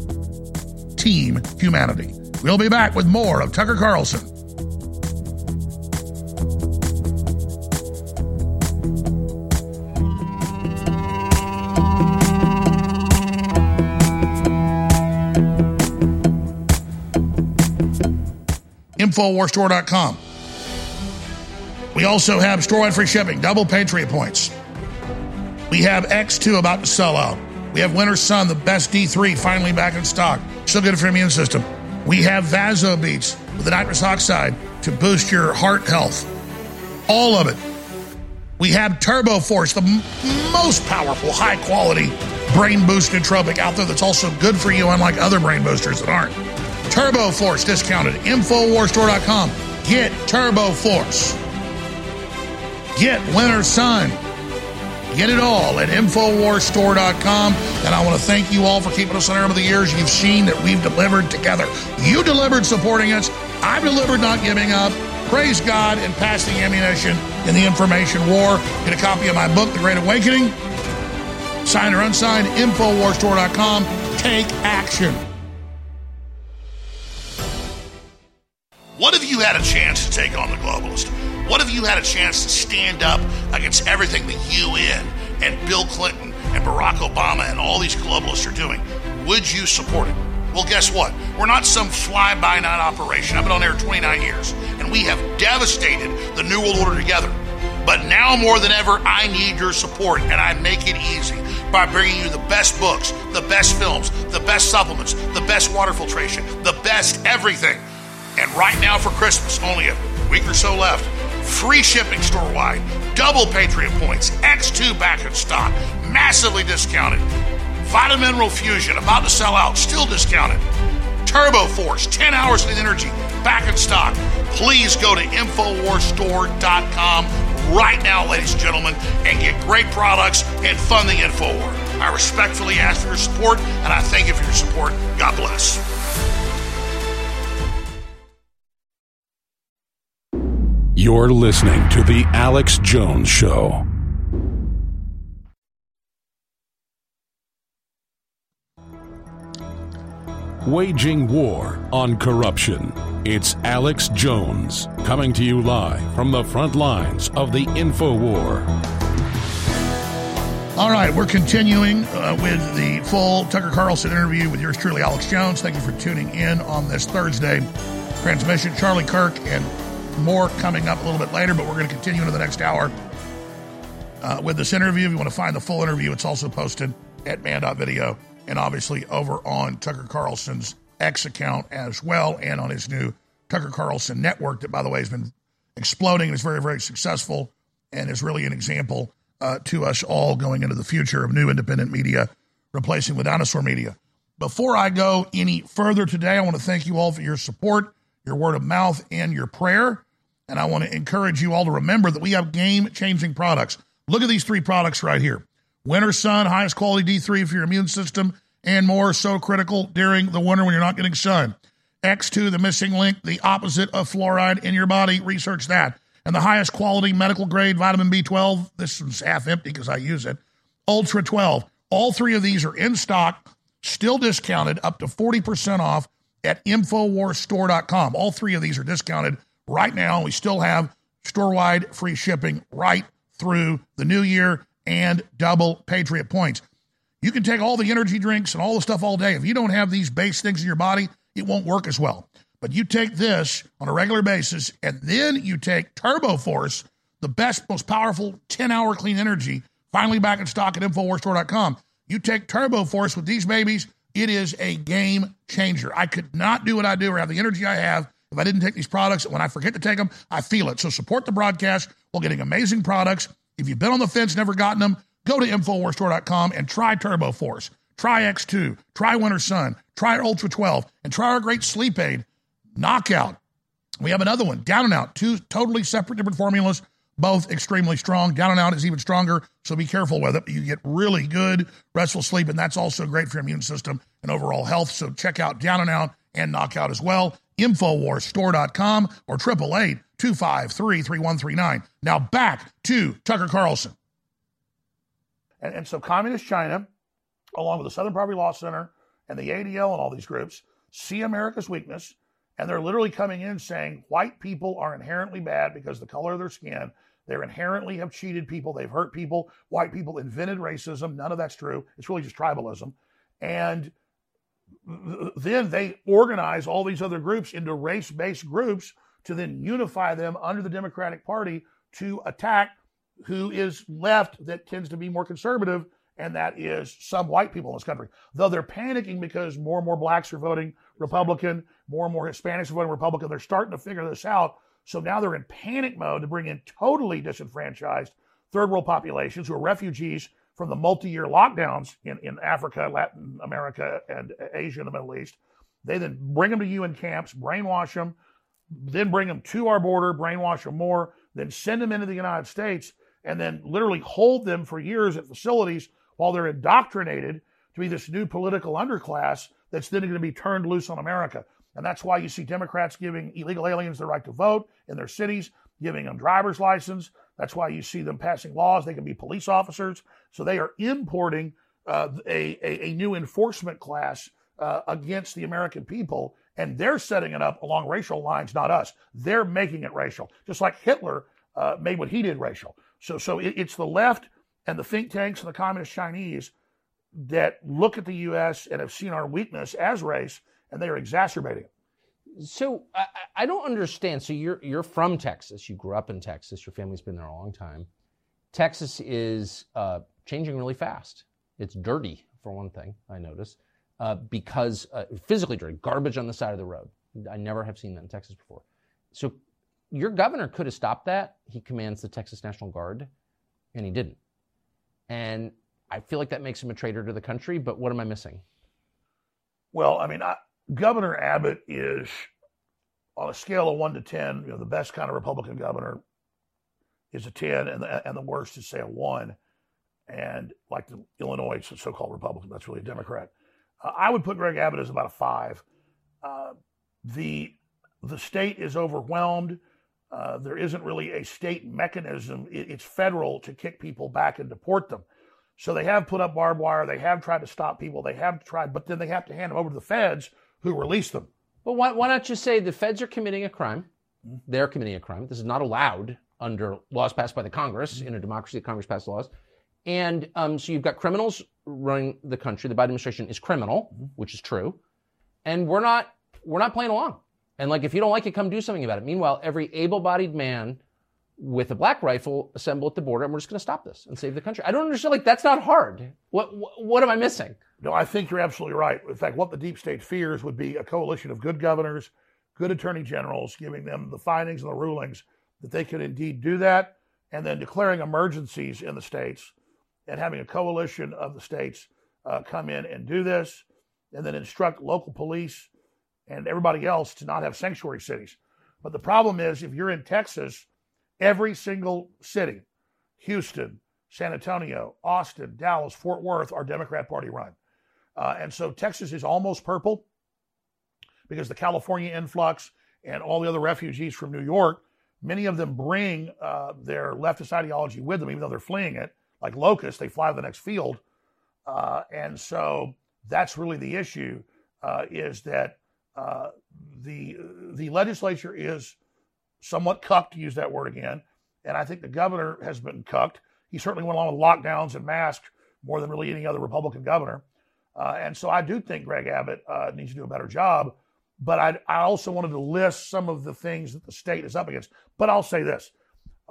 Team Humanity. We'll be back with more of Tucker Carlson. Infowars Store dot com. We also have store-wide free shipping, double Patriot points. We have X two about to sell out. We have Winter Sun, the best D three, finally back in stock. So good for your immune system. We have Vaso Beats with the nitrous oxide to boost your heart health. All of it. We have TurboForce, the m- most powerful, high-quality brain-boost nootropic out there that's also good for you, unlike other brain boosters that aren't. TurboForce discounted. Infowars Store dot com. Get TurboForce. Get Winter Sun. Get it all at Infowars Store dot com. And I want to thank you all for keeping us on air over the years. You've seen that we've delivered together. You delivered supporting us. I've delivered not giving up. Praise God and pass the ammunition in the information war. Get a copy of my book, The Great Awakening. Signed or unsigned, Infowars Store dot com. Take action. What if you had a chance to take on the globalist? What if you had a chance to stand up against everything the U N and Bill Clinton and Barack Obama and all these globalists are doing? Would you support it? Well, guess what? We're not some fly-by-night operation. I've been on air twenty-nine years, and we have devastated the New World Order together. But now more than ever, I need your support, and I make it easy by bringing you the best books, the best films, the best supplements, the best water filtration, the best everything. And right now for Christmas, only a week or so left, free shipping store-wide, double Patriot points, X two back in stock, massively discounted, Vitamineral Fusion about to sell out, still discounted, TurboForce, ten hours of energy, back in stock. Please go to Infowars Store dot com right now, ladies and gentlemen, and get great products and fund the InfoWar. I respectfully ask for your support, and I thank you for your support. God bless. You're listening to The Alex Jones Show. Waging war on corruption. It's Alex Jones coming to you live from the front lines of the InfoWar. All right, we're continuing uh, with the full Tucker Carlson interview with yours truly, Alex Jones. Thank you for tuning in on this Thursday transmission. Charlie Kirk and more coming up a little bit later, but we're going to continue into the next hour uh, with this interview. If you want to find the full interview, it's also posted at man dot video and obviously over on Tucker Carlson's X account as well, and on his new Tucker Carlson network that, by the way, has been exploding and is very, very successful and is really an example uh, to us all going into the future of new independent media replacing the dinosaur media. Before I go any further today, I want to thank you all for your support, your word of mouth, and your prayer. And I want to encourage you all to remember that we have game-changing products. Look at these three products right here. Winter Sun, highest quality D three for your immune system, and more, so critical during the winter when you're not getting sun. X two, the missing link, the opposite of fluoride in your body. Research that. And the highest quality medical-grade vitamin B twelve. This one's half empty because I use it. Ultra twelve. All three of these are in stock, still discounted, up to forty percent off at Infowars Store dot com. All three of these are discounted right now. We still have store-wide free shipping right through the new year and double Patriot points. You can take all the energy drinks and all the stuff all day. If you don't have these base things in your body, it won't work as well. But you take this on a regular basis, and then you take TurboForce, the best, most powerful ten-hour clean energy, finally back in stock at Infowars Store dot com. You take TurboForce with these babies, it is a game changer. I could not do what I do or have the energy I have if I didn't take these products. And when I forget to take them, I feel it. So support the broadcast while getting amazing products. If you've been on the fence, never gotten them, go to Infowars Store dot com and try TurboForce. Try X two. Try Winter Sun. Try Ultra twelve. And try our great sleep aid, Knockout. We have another one, Down and Out. Two totally separate, different formulas, both extremely strong. Down and Out is even stronger, so be careful with it. You get really good restful sleep, and that's also great for your immune system and overall health. So check out Down and Out and Knockout as well. Infowars Store dot com or eight eight eight, two five three, three one three nine. Now back to Tucker Carlson. And, and so Communist China, along with the Southern Poverty Law Center and the A D L and all these groups, see America's weakness, and they're literally coming in saying white people are inherently bad because of the color of their skin. They're inherently have cheated people. They've hurt people. White people invented racism. None of that's true. It's really just tribalism. And then they organize all these other groups into race-based groups to then unify them under the Democratic Party to attack who is left that tends to be more conservative, and that is some white people in this country. Though they're panicking because more and more blacks are voting Republican, more and more Hispanics are voting Republican. They're starting to figure this out. So now they're in panic mode to bring in totally disenfranchised third world populations who are refugees from the multi-year lockdowns in, in Africa, Latin America, and Asia and the Middle East. They then bring them to U N camps, brainwash them, then bring them to our border, brainwash them more, then send them into the United States, and then literally hold them for years at facilities while they're indoctrinated to be this new political underclass that's then going to be turned loose on America. And that's why you see Democrats giving illegal aliens the right to vote in their cities, giving them driver's license. That's why you see them passing laws. They can be police officers. So they are importing uh, a, a, a new enforcement class uh, against the American people, and they're setting it up along racial lines, not us. They're making it racial, just like Hitler uh, made what he did racial. So, so it, it's the left and the think tanks and the communist Chinese that look at the U S and have seen our weakness as race, and they are exacerbating it. So I, I don't understand. So you're you're from Texas. You grew up in Texas. Your family's been there a long time. Texas is uh, changing really fast. It's dirty, for one thing, I notice, uh, because uh, physically dirty, garbage on the side of the road. I never have seen that in Texas before. So your governor could have stopped that. He commands the Texas National Guard, and he didn't. And I feel like that makes him a traitor to the country, but what am I missing? Well, I mean, I... Governor Abbott is, on a scale of one to ten, you know, the best kind of Republican governor is a ten, and the, and the worst is, say, a one. And like the Illinois, it's a so-called Republican, that's really a Democrat. Uh, I would put Greg Abbott as about a five. Uh, the, the state is overwhelmed. Uh, there isn't really a state mechanism. It, it's federal to kick people back and deport them. So they have put up barbed wire. They have tried to stop people. They have tried, but then they have to hand them over to the feds, who released them. Well, why, why not just say the feds are committing a crime? They're committing a crime. This is not allowed under laws passed by the Congress. In a democracy, Congress passed laws. And um, so you've got criminals running the country. The Biden administration is criminal, which is true. And we're not we're not playing along. And like, if you don't like it, come do something about it. Meanwhile, every able-bodied man with a black rifle assemble at the border, and we're just going to stop this and save the country. I don't understand. Like, that's not hard. What, what what am I missing? No, I think you're absolutely right. In fact, what the deep state fears would be a coalition of good governors, good attorney generals, giving them the findings and the rulings that they could indeed do that, and then declaring emergencies in the states and having a coalition of the states uh, come in and do this, and then instruct local police and everybody else to not have sanctuary cities. But the problem is, if you're in Texas, every single city, Houston, San Antonio, Austin, Dallas, Fort Worth, are Democrat Party run. Uh, and so Texas is almost purple because the California influx and all the other refugees from New York, many of them bring uh, their leftist ideology with them, even though they're fleeing it. Like locusts, they fly to the next field. Uh, and so that's really the issue, uh, is that uh, the the legislature is somewhat cucked, to use that word again. And I think the governor has been cucked. He certainly went along with lockdowns and masks more than really any other Republican governor. Uh, and so I do think Greg Abbott uh, needs to do a better job. But I, I also wanted to list some of the things that the state is up against. But I'll say this.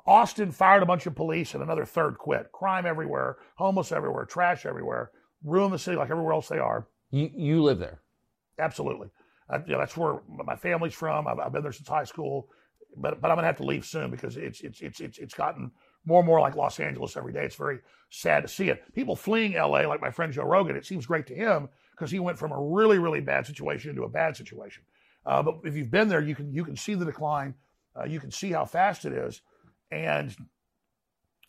Austin fired a bunch of police and another third quit. Crime everywhere, homeless everywhere, trash everywhere. Ruin the city like everywhere else they are. You, you live there. Absolutely. I, you know, that's where my family's from. I've, I've been there since high school. But but I'm going to have to leave soon because it's it's it's it's it's gotten more and more like Los Angeles every day. It's very sad to see it. People fleeing L A, like my friend Joe Rogan, it seems great to him because he went from a really, really bad situation into a bad situation. Uh, but if you've been there, you can you can see the decline. Uh, you can see how fast it is. And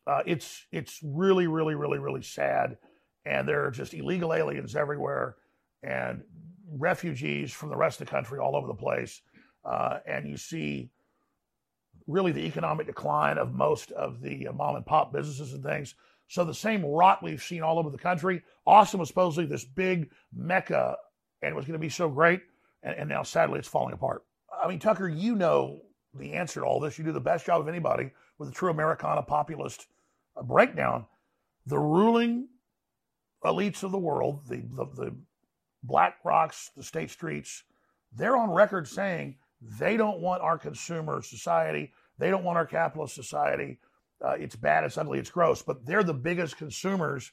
uh, it's it's really, really, really, really sad. And there are just illegal aliens everywhere and refugees from the rest of the country all over the place. Uh, and you see really the economic decline of most of the mom and pop businesses and things. So the same rot we've seen all over the country. Austin was supposedly this big mecca and it was going to be so great. And, and now, sadly, it's falling apart. I mean, Tucker, you know the answer to all this. You do the best job of anybody with a true Americana populist breakdown. The ruling elites of the world, the, the, the BlackRocks, the State Streets, they're on record saying they don't want our consumer society. They don't want our capitalist society. Uh, it's bad, it's ugly, it's gross. But they're the biggest consumers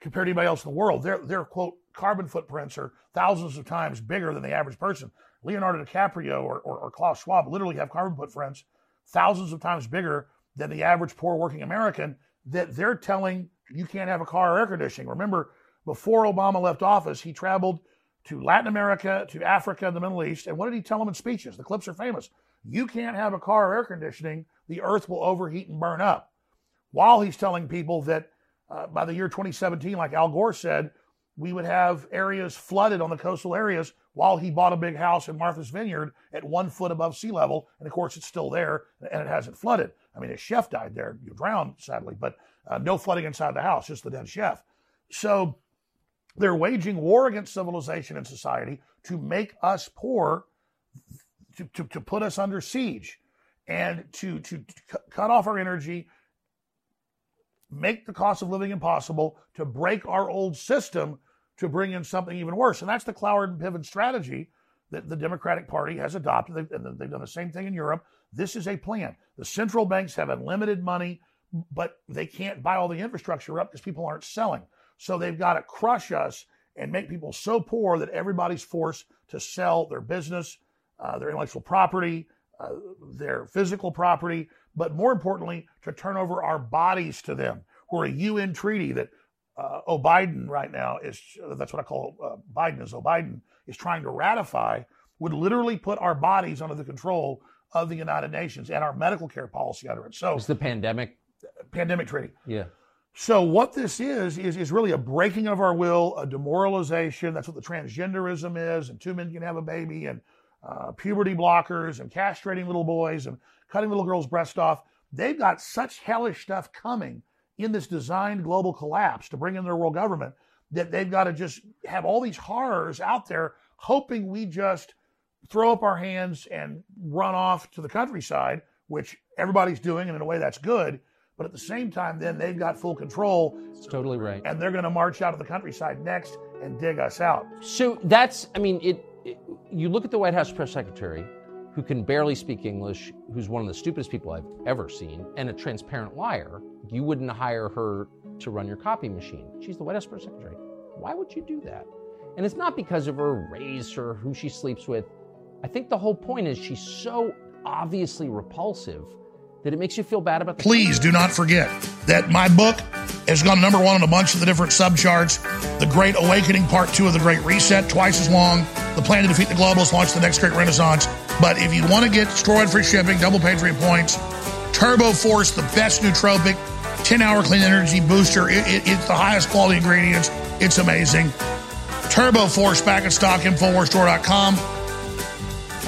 compared to anybody else in the world. Their, their quote, carbon footprints are thousands of times bigger than the average person. Leonardo DiCaprio or, or, or Klaus Schwab literally have carbon footprints thousands of times bigger than the average poor working American that they're telling you can't have a car or air conditioning. Remember, before Obama left office, he traveled to Latin America, to Africa, and the Middle East. And what did he tell them in speeches? The clips are famous. You can't have a car or air conditioning. The earth will overheat and burn up. While he's telling people that uh, by the year twenty seventeen, like Al Gore said, we would have areas flooded on the coastal areas while he bought a big house in Martha's Vineyard at one foot above sea level. And of course, it's still there and it hasn't flooded. I mean, his chef died there. You drowned, sadly, but uh, no flooding inside the house, just the dead chef. So they're waging war against civilization and society to make us poor, to, to, to put us under siege, and to, to, to cut off our energy, make the cost of living impossible, to break our old system, to bring in something even worse. And that's the Cloward and Piven strategy that the Democratic Party has adopted. They've, and they've done the same thing in Europe. This is a plan. The central banks have unlimited money, but they can't buy all the infrastructure up because people aren't selling. So they've got to crush us and make people so poor that everybody's forced to sell their business, uh, their intellectual property, uh, their physical property, but more importantly, to turn over our bodies to them. We're a U N treaty that uh, O'Biden right now is, that's what I call uh, Biden is O'Biden, is trying to ratify, would literally put our bodies under the control of the United Nations and our medical care policy under it. So it's the pandemic. Pandemic treaty. Yeah. So what this is, is, is really a breaking of our will, a demoralization. That's what the transgenderism is, and two men can have a baby, and uh, puberty blockers, and castrating little boys, and cutting little girls' breasts off. They've got such hellish stuff coming in this designed global collapse to bring in their world government that they've got to just have all these horrors out there, hoping we just throw up our hands and run off to the countryside, which everybody's doing, and in a way that's good. But at the same time, then they've got full control. That's totally right. And they're going to march out of the countryside next and dig us out. So that's, I mean, it, it. You look at the White House press secretary, who can barely speak English, who's one of the stupidest people I've ever seen, and a transparent liar. You wouldn't hire her to run your copy machine. She's the White House press secretary. Why would you do that? And it's not because of her race or who she sleeps with. I think the whole point is she's so obviously repulsive that it makes you feel bad about the- Please do not forget that my book has gone number one on a bunch of the different subcharts. The Great Awakening, Part Two of The Great Reset, twice as long. The Plan to Defeat the Globalists, Launch the Next Great Renaissance. But if you want to get destroyed for shipping, double Patriot points, TurboForce, the best nootropic, ten-hour clean energy booster. It, it, it's the highest quality ingredients. It's amazing. TurboForce, back in stock, Infowars Store dot com.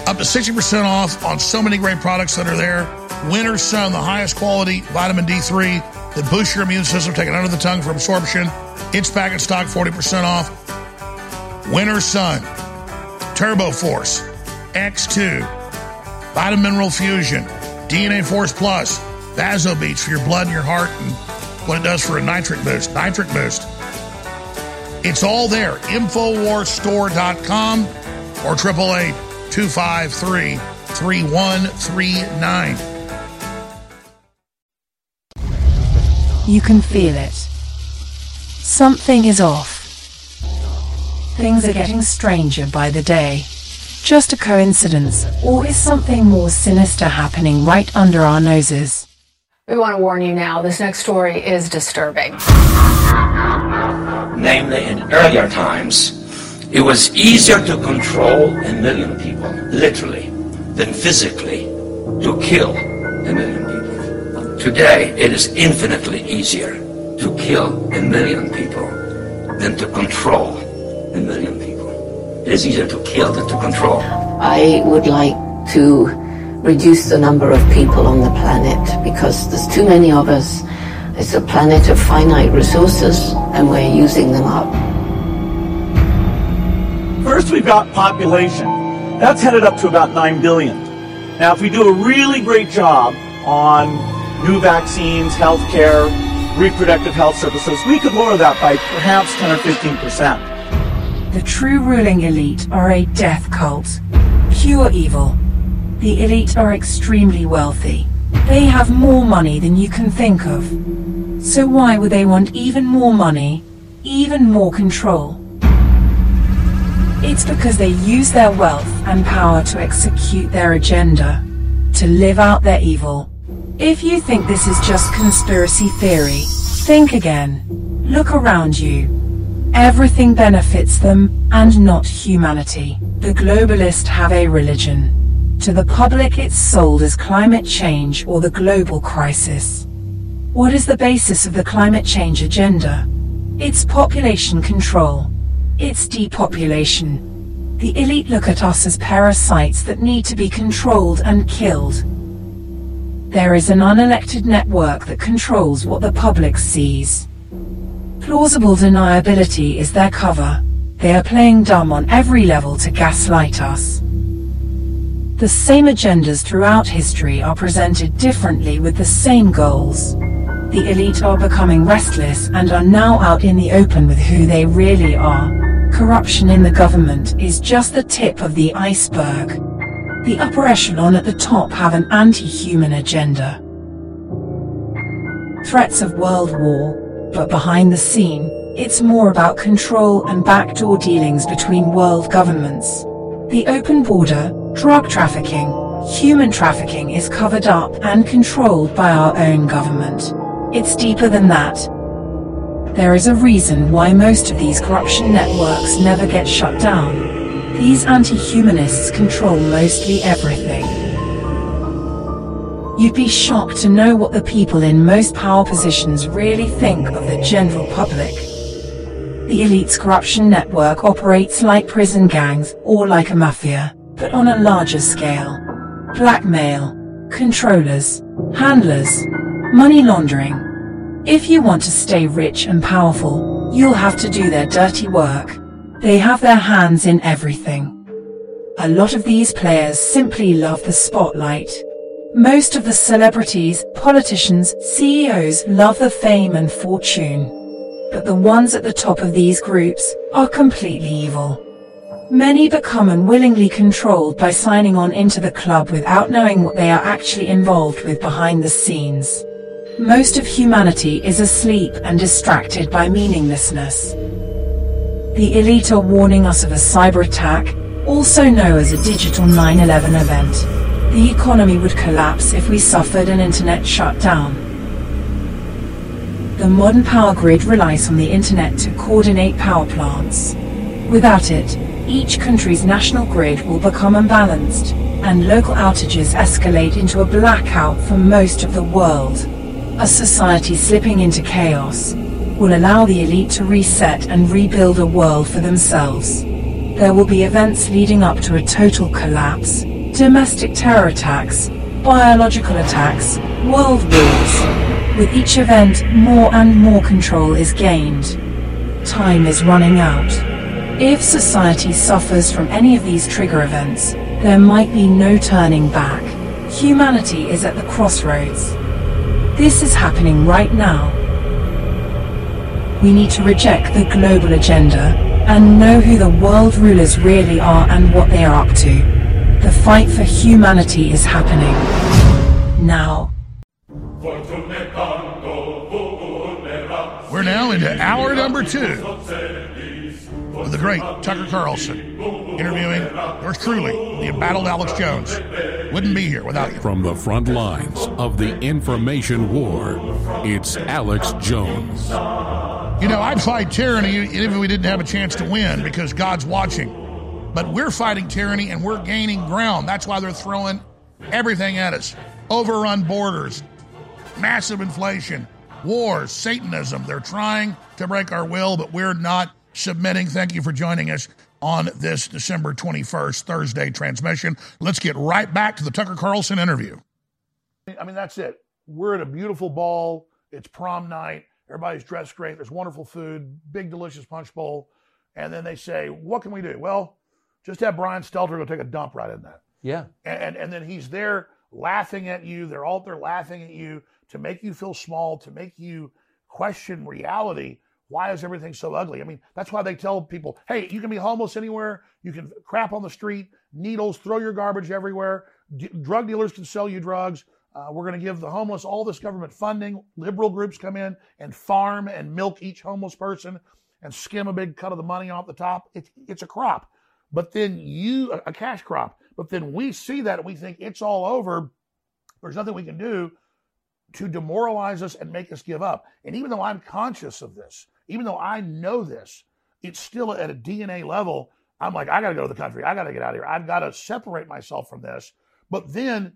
Up to sixty percent off on so many great products that are there. Winter Sun, the highest quality vitamin D three that boosts your immune system, taken under the tongue for absorption. It's back in stock, forty percent off. Winter Sun, TurboForce, X two, Vitamin Mineral Fusion, D N A Force Plus, VasoBeats for your blood and your heart and what it does for a nitric boost. Nitric boost. It's all there. Infowars Store dot com or eight eight eight, two five three, three one three nine. You can feel it. Something is off. Things are getting stranger by the day. Just a coincidence, or is something more sinister happening right under our noses? We want to warn you now, this next story is disturbing. Namely, in earlier times, it was easier to control a million people, literally, than physically, to kill a million people. Today, it is infinitely easier to kill a million people than to control a million people. It is easier to kill than to control. I would like to reduce the number of people on the planet because there's too many of us. It's a planet of finite resources and we're using them up. First, we've got population. That's headed up to about nine billion. Now, if we do a really great job on new vaccines, healthcare, reproductive health services, we could lower that by perhaps ten or fifteen percent. The true ruling elite are a death cult. Pure evil. The elite are extremely wealthy. They have more money than you can think of. So why would they want even more money, even more control? It's because they use their wealth and power to execute their agenda, to live out their evil. If you think this is just conspiracy theory, think again. Look around you. Everything benefits them, and not humanity. The globalists have a religion. To the public it's sold as climate change or the global crisis. What is the basis of the climate change agenda? It's population control. It's depopulation. The elite look at us as parasites that need to be controlled and killed. There is an unelected network that controls what the public sees. Plausible deniability is their cover. They are playing dumb on every level to gaslight us. The same agendas throughout history are presented differently with the same goals. The elite are becoming restless and are now out in the open with who they really are. Corruption in the government is just the tip of the iceberg. The upper echelon at the top have an anti-human agenda. Threats of world war. But behind the scene, it's more about control and backdoor dealings between world governments. The open border, drug trafficking, human trafficking is covered up and controlled by our own government. It's deeper than that. There is a reason why most of these corruption networks never get shut down. These anti-humanists control mostly everything. You'd be shocked to know what the people in most power positions really think of the general public. The elite's corruption network operates like prison gangs or like a mafia, but on a larger scale. Blackmail, controllers, handlers, money laundering. If you want to stay rich and powerful, you'll have to do their dirty work. They have their hands in everything. A lot of these players simply love the spotlight. Most of the celebrities, politicians, C E Os love the fame and fortune. But the ones at the top of these groups are completely evil. Many become unwillingly controlled by signing on into the club without knowing what they are actually involved with behind the scenes. Most of humanity is asleep and distracted by meaninglessness. The elite are warning us of a cyber attack, also known as a digital nine eleven event. The economy would collapse if we suffered an internet shutdown. The modern power grid relies on the internet to coordinate power plants. Without it, each country's national grid will become unbalanced, and local outages escalate into a blackout for most of the world. A society slipping into chaos will allow the elite to reset and rebuild a world for themselves. There will be events leading up to a total collapse, domestic terror attacks, biological attacks, world wars. With each event, more and more control is gained. Time is running out. If society suffers from any of these trigger events, there might be no turning back. Humanity is at the crossroads. This is happening right now. We need to reject the global agenda and know who the world rulers really are and what they are up to. The fight for humanity is happening now. We're now into hour number two with the great Tucker Carlson, interviewing yours truly, the embattled Alex Jones. Wouldn't be here without you. From the front lines of the information war, it's Alex Jones. You know, I'd fight tyranny even if we didn't have a chance to win, because God's watching. But we're fighting tyranny and we're gaining ground. That's why they're throwing everything at us. Overrun borders, massive inflation, wars, Satanism. They're trying to break our will, but we're not submitting. Thank you for joining us on this December twenty-first, Thursday transmission. Let's get right back to the Tucker Carlson interview. I mean, that's it. We're at a beautiful ball. It's prom night. Everybody's dressed great. There's wonderful food, big, delicious punch bowl. And then they say, what can we do? Well, just have Brian Stelter go take a dump right in that. Yeah. And, and and then he's there laughing at you. They're all there laughing at you to make you feel small, to make you question reality. Why is everything so ugly? I mean, that's why they tell people, hey, you can be homeless anywhere. You can crap on the street, needles, throw your garbage everywhere. D- drug dealers can sell you drugs. Uh, we're going to give the homeless all this government funding. Liberal groups come in and farm and milk each homeless person and skim a big cut of the money off the top. It's, it's a crop. But then you, a cash crop. But then we see that and we think it's all over. There's nothing we can do to demoralize us and make us give up. And even though I'm conscious of this, even though I know this, it's still at a D N A level. I'm like, I got to go to the country. I got to get out of here. I've got to separate myself from this. But then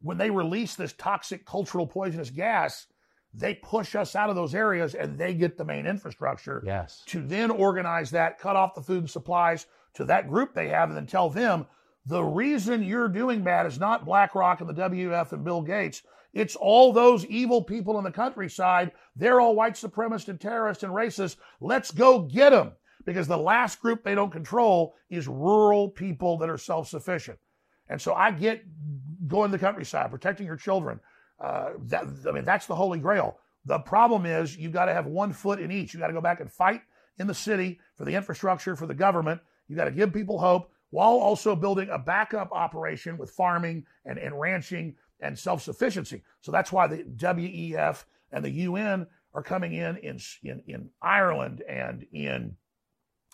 when they release this toxic, cultural, poisonous gas, they push us out of those areas and they get the main infrastructure. Yes. To then organize that, cut off the food and supplies to that group they have, and then tell them, the reason you're doing bad is not BlackRock and the W F and Bill Gates. It's all those evil people in the countryside. They're all white supremacists and terrorists and racists. Let's go get them. Because the last group they don't control is rural people that are self-sufficient. And so I get going to the countryside, protecting your children. Uh, that, I mean, that's the holy grail. The problem is you've got to have one foot in each. You've got to go back and fight in the city for the infrastructure, for the government. You've got to give people hope while also building a backup operation with farming and, and ranching and self-sufficiency. So that's why the W E F and the U N are coming in in, in, in Ireland and in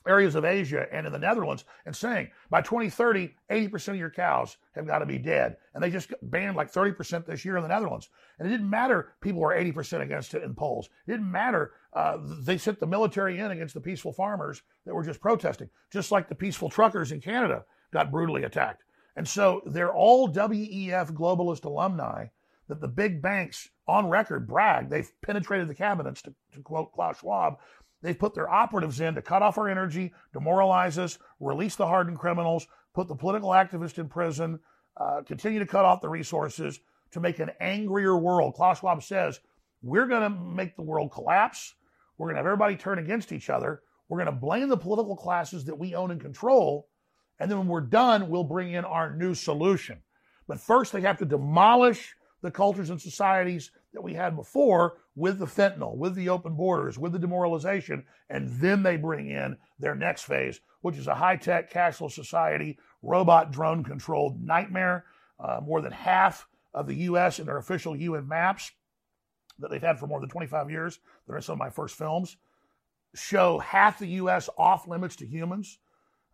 areas of Asia and in the Netherlands and saying, by twenty thirty, eighty percent of your cows have got to be dead. And they just banned like thirty percent this year in the Netherlands. And it didn't matter people were eighty percent against it in polls. It didn't matter. Uh, they sent the military in against the peaceful farmers that were just protesting, just like the peaceful truckers in Canada got brutally attacked. And so they're all W E F globalist alumni that the big banks on record brag. They've penetrated the cabinets, to, to quote Klaus Schwab. They've put their operatives in to cut off our energy, demoralize us, release the hardened criminals, put the political activists in prison, uh, continue to cut off the resources to make an angrier world. Klaus Schwab says, we're going to make the world collapse. We're going to have everybody turn against each other. We're going to blame the political classes that we own and control. And then when we're done, we'll bring in our new solution. But first, they have to demolish the cultures and societies that we had before with the fentanyl, with the open borders, with the demoralization, and then they bring in their next phase, which is a high-tech, cashless society, robot, drone-controlled nightmare. Uh, more than half of the U S in their official U N maps that they've had for more than twenty-five years, that are some of my first films, show half the U S off-limits to humans.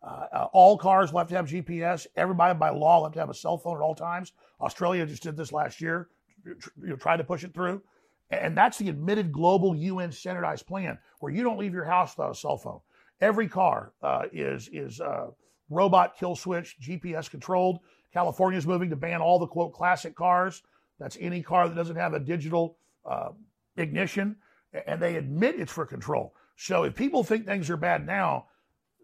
Uh, uh, all cars will have to have G P S. Everybody by law will have to have a cell phone at all times. Australia just did this last year, tr- tr- tried to push it through. And that's the admitted global U N standardized plan, where you don't leave your house without a cell phone. Every car uh, is is uh, robot kill switch, G P S controlled, California's moving to ban all the, quote, classic cars. That's any car that doesn't have a digital uh, ignition. And they admit it's for control. So if people think things are bad now,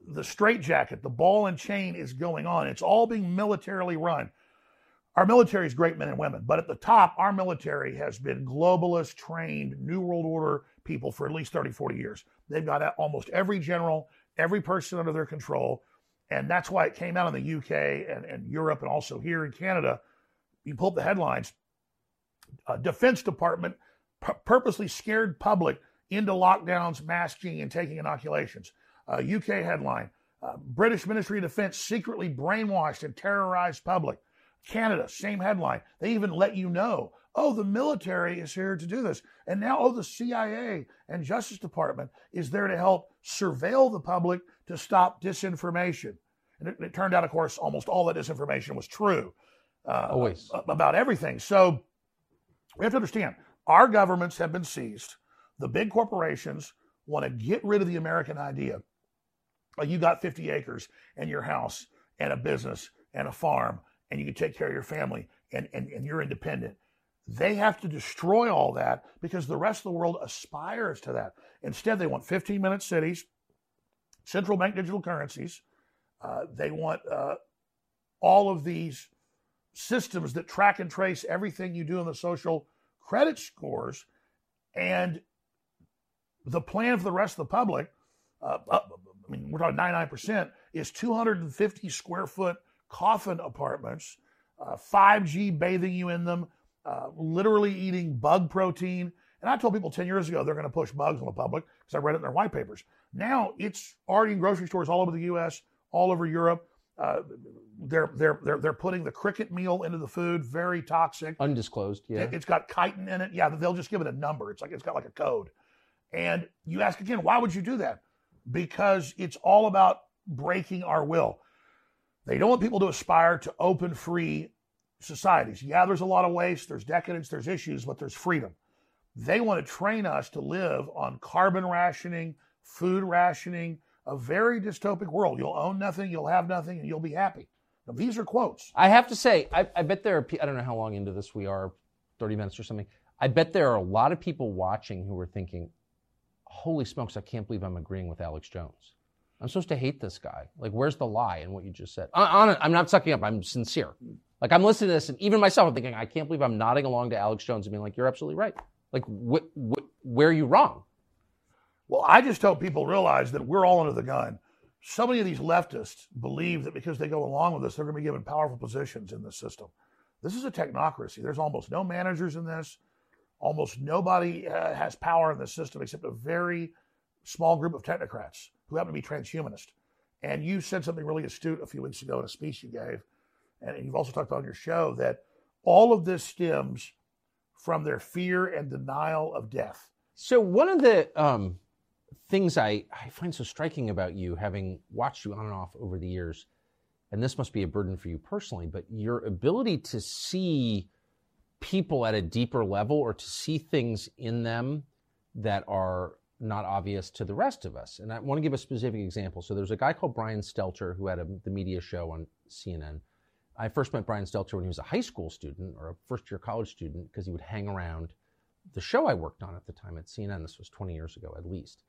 the straitjacket, the ball and chain is going on. It's all being militarily run. Our military is great men and women, but at the top, our military has been globalist, trained, New World Order people for at least thirty, forty years. They've got almost every general, every person under their control, and that's why it came out in the U K and, and Europe and also here in Canada. You pull up the headlines. Uh, Defense Department p- purposely scared public into lockdowns, masking, and taking inoculations. Uh, U K headline, uh, British Ministry of Defense secretly brainwashed and terrorized public. Canada, same headline. They even let you know, oh, the military is here to do this. And now, oh, the C I A and Justice Department is there to help surveil the public to stop disinformation. And it, it turned out, of course, almost all that disinformation was true. Uh, Always. About everything. So we have to understand, our governments have been seized. The big corporations want to get rid of the American idea. Like, you got fifty acres and your house and a business and a farm, and you can take care of your family, and, and, and you're independent. They have to destroy all that because the rest of the world aspires to that. Instead, they want fifteen-minute cities, central bank digital currencies. Uh, they want uh, all of these systems that track and trace everything you do in the social credit scores. And the plan for the rest of the public, uh, I mean, we're talking ninety-nine percent, is two hundred fifty square foot coffin apartments, uh, five G bathing you in them, uh, literally eating bug protein. And I told people ten years ago they're going to push bugs on the public because I read it in their white papers. Now it's already in grocery stores all over the U S, all over Europe. Uh, they're they're they're they're putting the cricket meal into the food, very toxic, undisclosed. Yeah, it's got chitin in it. Yeah, they'll just give it a number. It's like it's got like a code. And you ask again, why would you do that? Because it's all about breaking our will. They don't want people to aspire to open, free societies. Yeah, there's a lot of waste, there's decadence, there's issues, but there's freedom. They want to train us to live on carbon rationing, food rationing, a very dystopic world. You'll own nothing, you'll have nothing, and you'll be happy. Now, these are quotes. I have to say, I, I bet there are, I don't know how long into this we are, thirty minutes or something. I bet there are a lot of people watching who are thinking, holy smokes, I can't believe I'm agreeing with Alex Jones. I'm supposed to hate this guy. Like, where's the lie in what you just said? I, I'm not sucking up. I'm sincere. Like, I'm listening to this, and even myself, I'm thinking, I can't believe I'm nodding along to Alex Jones and being like, you're absolutely right. Like, wh- wh- where are you wrong? Well, I just hope people realize that we're all under the gun. So many of these leftists believe that because they go along with this, they're going to be given powerful positions in this system. This is a technocracy. There's almost no managers in this. Almost nobody uh, has power in this system except a very small group of technocrats who happen to be transhumanist. And you said something really astute a few weeks ago in a speech you gave, and you've also talked about on your show, that all of this stems from their fear and denial of death. So one of the um, things I, I find so striking about you, having watched you on and off over the years, and this must be a burden for you personally, but your ability to see people at a deeper level or to see things in them that are not obvious to the rest of us. And I want to give a specific example. So there's a guy called Brian Stelter who had a, the media show on C N N. I first met Brian Stelter when he was a high school student or a first-year college student because he would hang around the show I worked on at the time at C N N. This was twenty years ago at least.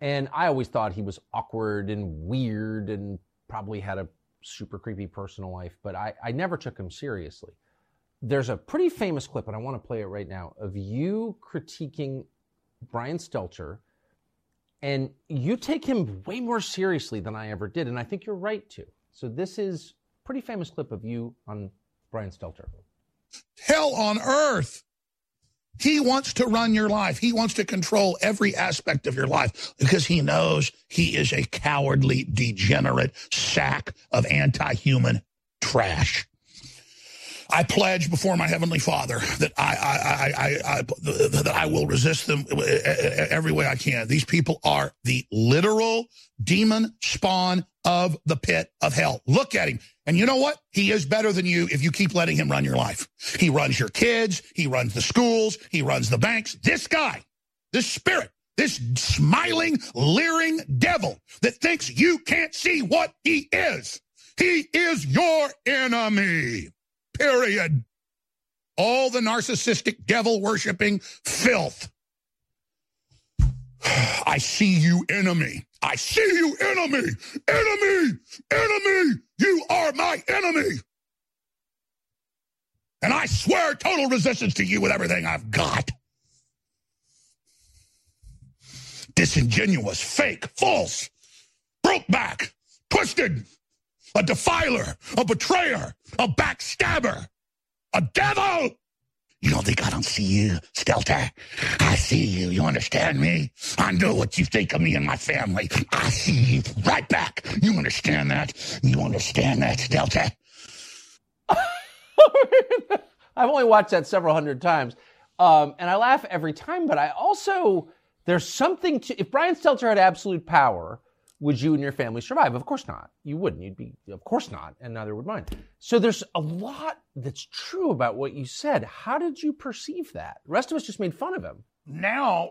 And I always thought he was awkward and weird and probably had a super creepy personal life, but I, I never took him seriously. There's a pretty famous clip, and I want to play it right now, of you critiquing Brian Stelter, and you take him way more seriously than I ever did, and I think you're right to. So this is a pretty famous clip of you on Brian Stelter. Hell on earth. He wants to run your life. He wants to control every aspect of your life because he knows he is a cowardly, degenerate sack of anti-human trash. I pledge before my heavenly Father that I, I, I, I, I, that I will resist them every way I can. These people are the literal demon spawn of the pit of hell. Look at him. And you know what? He is better than you if you keep letting him run your life. He runs your kids. He runs the schools. He runs the banks. This guy, this spirit, this smiling, leering devil that thinks you can't see what he is. He is your enemy, period. All the narcissistic, devil-worshipping filth. I see you, enemy. I see you, enemy. Enemy. Enemy. You are my enemy. And I swear total resistance to you with everything I've got. Disingenuous, fake, false, broke back, twisted, a defiler, a betrayer, a backstabber, a devil. You don't think I don't see you, Stelter? I see you. You understand me? I know what you think of me and my family. I see you right back. You understand that? You understand that, Stelter? I've only watched that several hundred times, um, and I laugh every time, but I also, there's something to, if Brian Stelter had absolute power, would you and your family survive? Of course not. You wouldn't. You'd be, of course not, and neither would mine. So there's a lot that's true about what you said. How did you perceive that? The rest of us just made fun of him. Now,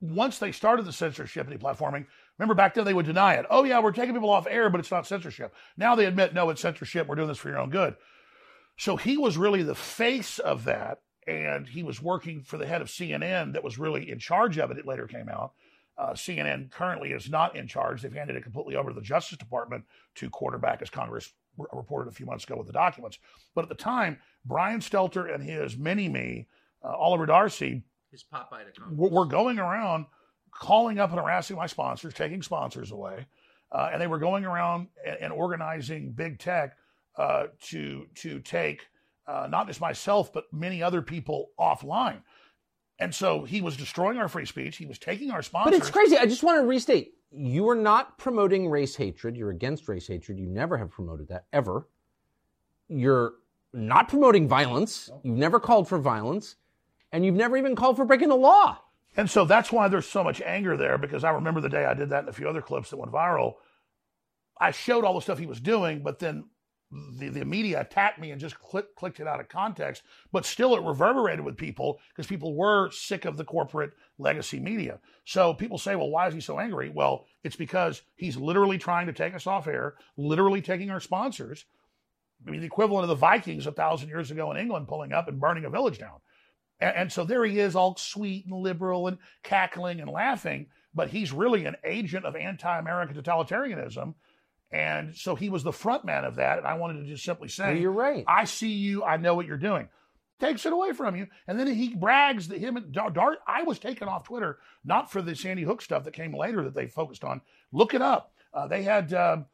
once they started the censorship and deplatforming, remember back then they would deny it. Oh yeah, we're taking people off air, but it's not censorship. Now they admit, no, it's censorship. We're doing this for your own good. So he was really the face of that, and he was working for the head of C N N that was really in charge of it. It later came out. Uh, C N N currently is not in charge. They've handed it completely over to the Justice Department to quarterback, as Congress re- reported a few months ago with the documents. But at the time, Brian Stelter and his mini-me, uh, Oliver Darcy, his Popeye to Congress, were, were going around calling up and harassing my sponsors, taking sponsors away. Uh, and they were going around and, and organizing big tech Uh, to to take uh, not just myself, but many other people offline. And so he was destroying our free speech. He was taking our sponsors. But it's crazy. I just want to restate. You are not promoting race hatred. You're against race hatred. You never have promoted that, ever. You're not promoting violence. You've never called for violence. And you've never even called for breaking the law. And so that's why there's so much anger there, because I remember the day I did that and a few other clips that went viral. I showed all the stuff he was doing, but then The, the media attacked me and just click, clicked it out of context, but still it reverberated with people because people were sick of the corporate legacy media. So people say, well, why is he so angry? Well, it's because he's literally trying to take us off air, literally taking our sponsors. I mean, the equivalent of the Vikings a thousand years ago in England pulling up and burning a village down. And, and so there he is, all sweet and liberal and cackling and laughing, but he's really an agent of anti-American totalitarianism. And so he was the front man of that. And I wanted to just simply say, well, you're right. I see you. I know what you're doing. Takes it away from you. And then he brags that him and Dart, I was taken off Twitter, not for the Sandy Hook stuff that came later that they focused on. Look it up. Uh, they had um,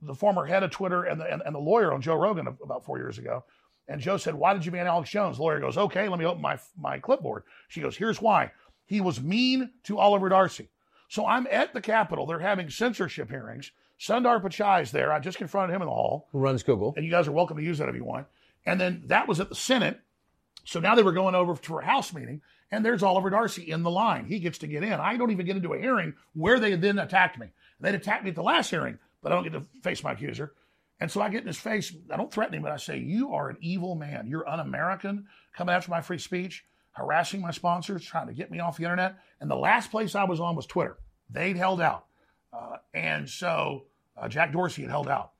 the former head of Twitter and the, and, and the lawyer on Joe Rogan about four years ago. And Joe said, why did you ban Alex Jones? The lawyer goes, okay, let me open my, my clipboard. She goes, here's why. He was mean to Oliver Darcy. So I'm at the Capitol. They're having censorship hearings. Sundar Pichai's there. I just confronted him in the hall. Who runs Google. And you guys are welcome to use that if you want. And then that was at the Senate. So now they were going over to a House meeting, and there's Oliver Darcy in the line. He gets to get in. I don't even get into a hearing where they then attacked me. They'd attacked me at the last hearing, but I don't get to face my accuser. And so I get in his face. I don't threaten him, but I say, you are an evil man. You're un-American, coming after my free speech, harassing my sponsors, trying to get me off the internet. And the last place I was on was Twitter. They'd held out. Uh, and so uh, Jack Dorsey had held out.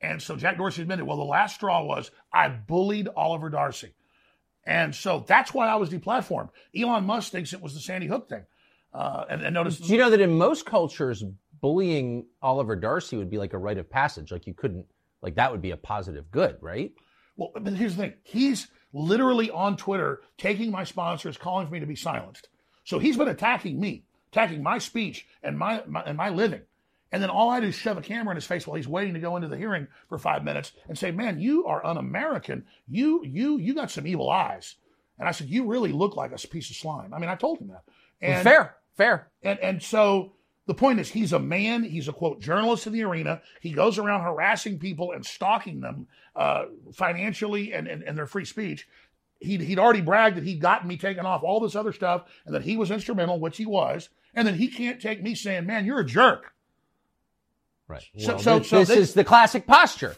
And so Jack Dorsey admitted, well, the last straw was I bullied Oliver Darcy. And so that's why I was deplatformed. Elon Musk thinks it was the Sandy Hook thing. Uh, and, and notice. Do you know that in most cultures, bullying Oliver Darcy would be like a rite of passage? Like you couldn't, like that would be a positive good, right? Well, but here's the thing. He's literally on Twitter taking my sponsors, calling for me to be silenced. So he's been attacking me. Attacking my speech and my, my and my living. And then all I do is shove a camera in his face while he's waiting to go into the hearing for five minutes and say, man, you are un-American. You you you got some evil eyes. And I said, you really look like a piece of slime. I mean, I told him that. And, fair, fair. And, and so the point is he's a man. He's a, quote, journalist in the arena. He goes around harassing people and stalking them uh, financially and, and, and their free speech. He'd, he'd already bragged that he'd gotten me taken off all this other stuff and that he was instrumental, which he was. And then he can't take me saying, man, you're a jerk. Right. So, well, so, this, so this, this is the classic posture.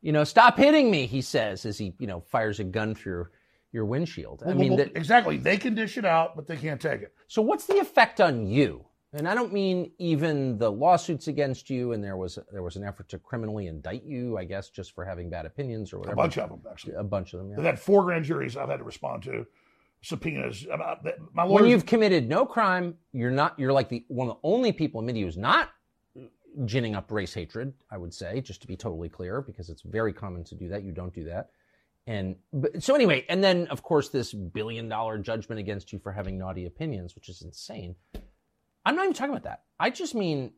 You know, stop hitting me, he says, as he, you know, fires a gun through your, your windshield. Well, I mean, well, that, exactly. They can dish it out, but they can't take it. So what's the effect on you? And I don't mean even the lawsuits against you, and there was there was an effort to criminally indict you, I guess, just for having bad opinions or whatever. A bunch of them, actually. A bunch of them, yeah. They've had four grand juries I've had to respond to, subpoenas. My lawyers, when you've committed no crime, you're not. You're like the one of the only people in media who's not ginning up race hatred, I would say, just to be totally clear, because it's very common to do that. You don't do that. And but, so anyway, and then, of course, this billion dollar judgment against you for having naughty opinions, which is insane. I'm not even talking about that. I just mean,